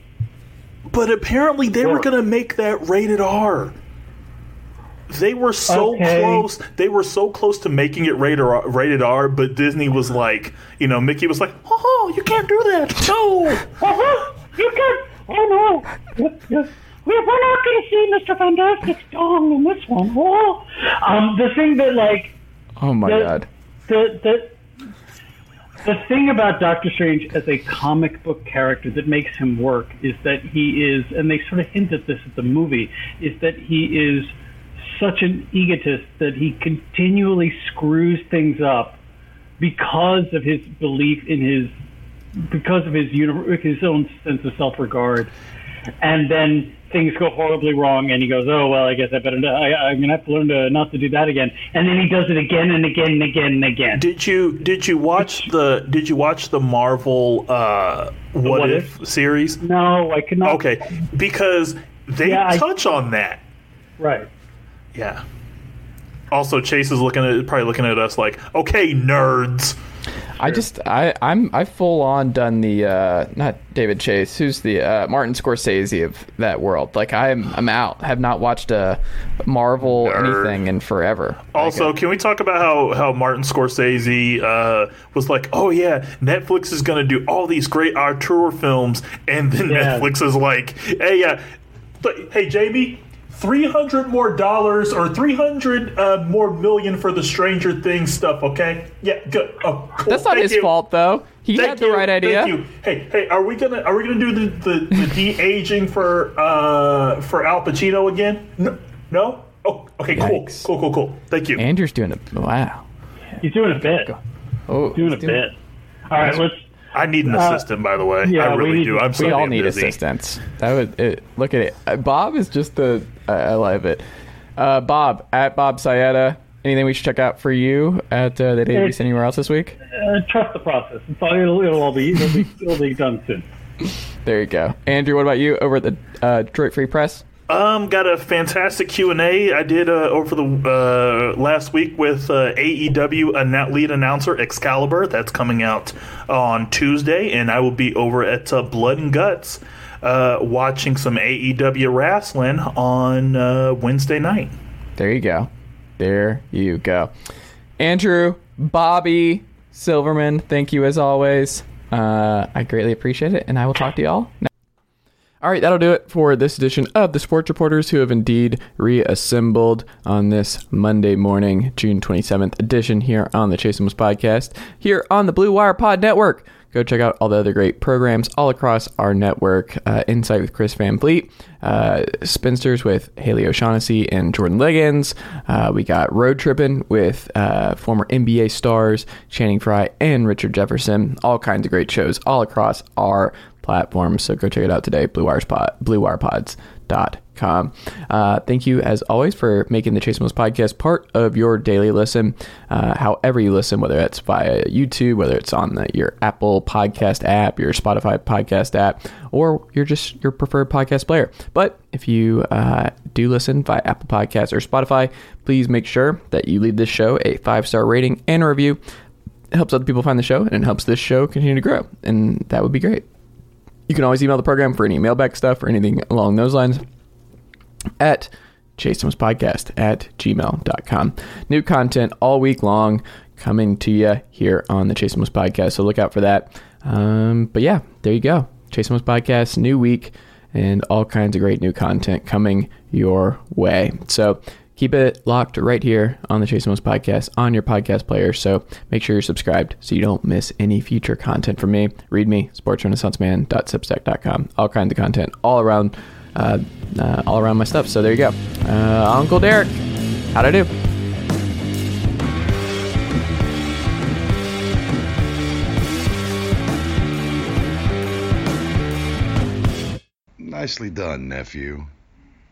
But apparently they were going to make that rated R. They were so close. They were so close to making it rated R, but Disney was like, you know, Mickey was like, oh, you can't do that. No. You can't. Oh, no. We're not going to see Mr. Fantastic's dong in this one. Oh. The thing that, like. Oh, my God. The thing about Doctor Strange as a comic book character that makes him work is that he is, and they sort of hint at this at the movie, is that he is such an egotist that he continually screws things up because of his belief in his own sense of self-regard. And then things go horribly wrong, and he goes, oh, well, I guess I'm going to have to learn not to do that again. And then he does it again and again and again and again. Did you watch the Marvel What If series? No, I could not. Okay, because they touch on that. Right. Yeah. Also, Chase is probably looking at us like, okay, nerds. I've full on done the not David Chase, who's the Martin Scorsese of that world. Like I'm out. Have not watched a Marvel anything in forever. Also, can we talk about how Martin Scorsese was like, oh yeah, Netflix is going to do all these great auteur films, and then Netflix is like, hey Jamie. $300 more or 300 more million for the Stranger Things stuff, okay? Yeah, good. Oh, cool. That's not his fault, though. He had the right idea. Thank you. Hey, are we gonna do the de-aging for Al Pacino again? No? Oh, okay, yikes. Cool. Thank you. Andrew's doing it. Wow. He's doing a bit. Oh, he's doing a bit. All right, I need an assistant, by the way. Yeah, I really do. I'm so busy. We all need assistants. Look at it. Bob is just the... I love it. Bob, at Bob Sayeda, anything we should check out for you at the database anywhere else this week? Trust the process. It'll all be done soon. There you go. Andrew, what about you over at the Detroit Free Press? Got a fantastic Q&A I did over the last week with AEW lead announcer Excalibur. That's coming out on Tuesday, and I will be over at Blood and Guts watching some AEW wrestling on Wednesday night. There you go. Andrew, Bobby Silverman, thank you as always. I greatly appreciate it, and I will talk to you all next. All right, that'll do it for this edition of the Sports Reporters, who have indeed reassembled on this Monday morning, June 27th edition here on the Chase Thomas Podcast, here on the Blue Wire Pod Network. Go check out all the other great programs all across our network. Insight with Chris Van Vliet, Spinsters with Haley O'Shaughnessy and Jordan Liggins. We got Road Trippin' with former NBA stars Channing Frye and Richard Jefferson. All kinds of great shows all across our platforms. So go check it out today, BlueWirePods.com. Thank you, as always, for making the Chase Mills Podcast part of your daily listen, however you listen, whether that's via YouTube, whether it's on your Apple Podcast app, your Spotify Podcast app, or you're just your preferred podcast player. But if you do listen via Apple Podcasts or Spotify, please make sure that you leave this show a 5-star rating and a review. It helps other people find the show, and it helps this show continue to grow, and that would be great. You can always email the program for any mailback stuff or anything along those lines at chasethomaspodcast@gmail.com. New content all week long coming to you here on the Chase Thomas Podcast, so look out for that. But yeah, there you go. Chase Thomas Podcast, new week, and all kinds of great new content coming your way. So keep it locked right here on the Chase Thomas Podcast on your podcast player. So make sure you're subscribed so you don't miss any future content from me. Read me, sportsrenaissanceman.substack.com. All kinds of content all around my stuff. So there you go. Uncle Derek, how'd I do? Nicely done, nephew.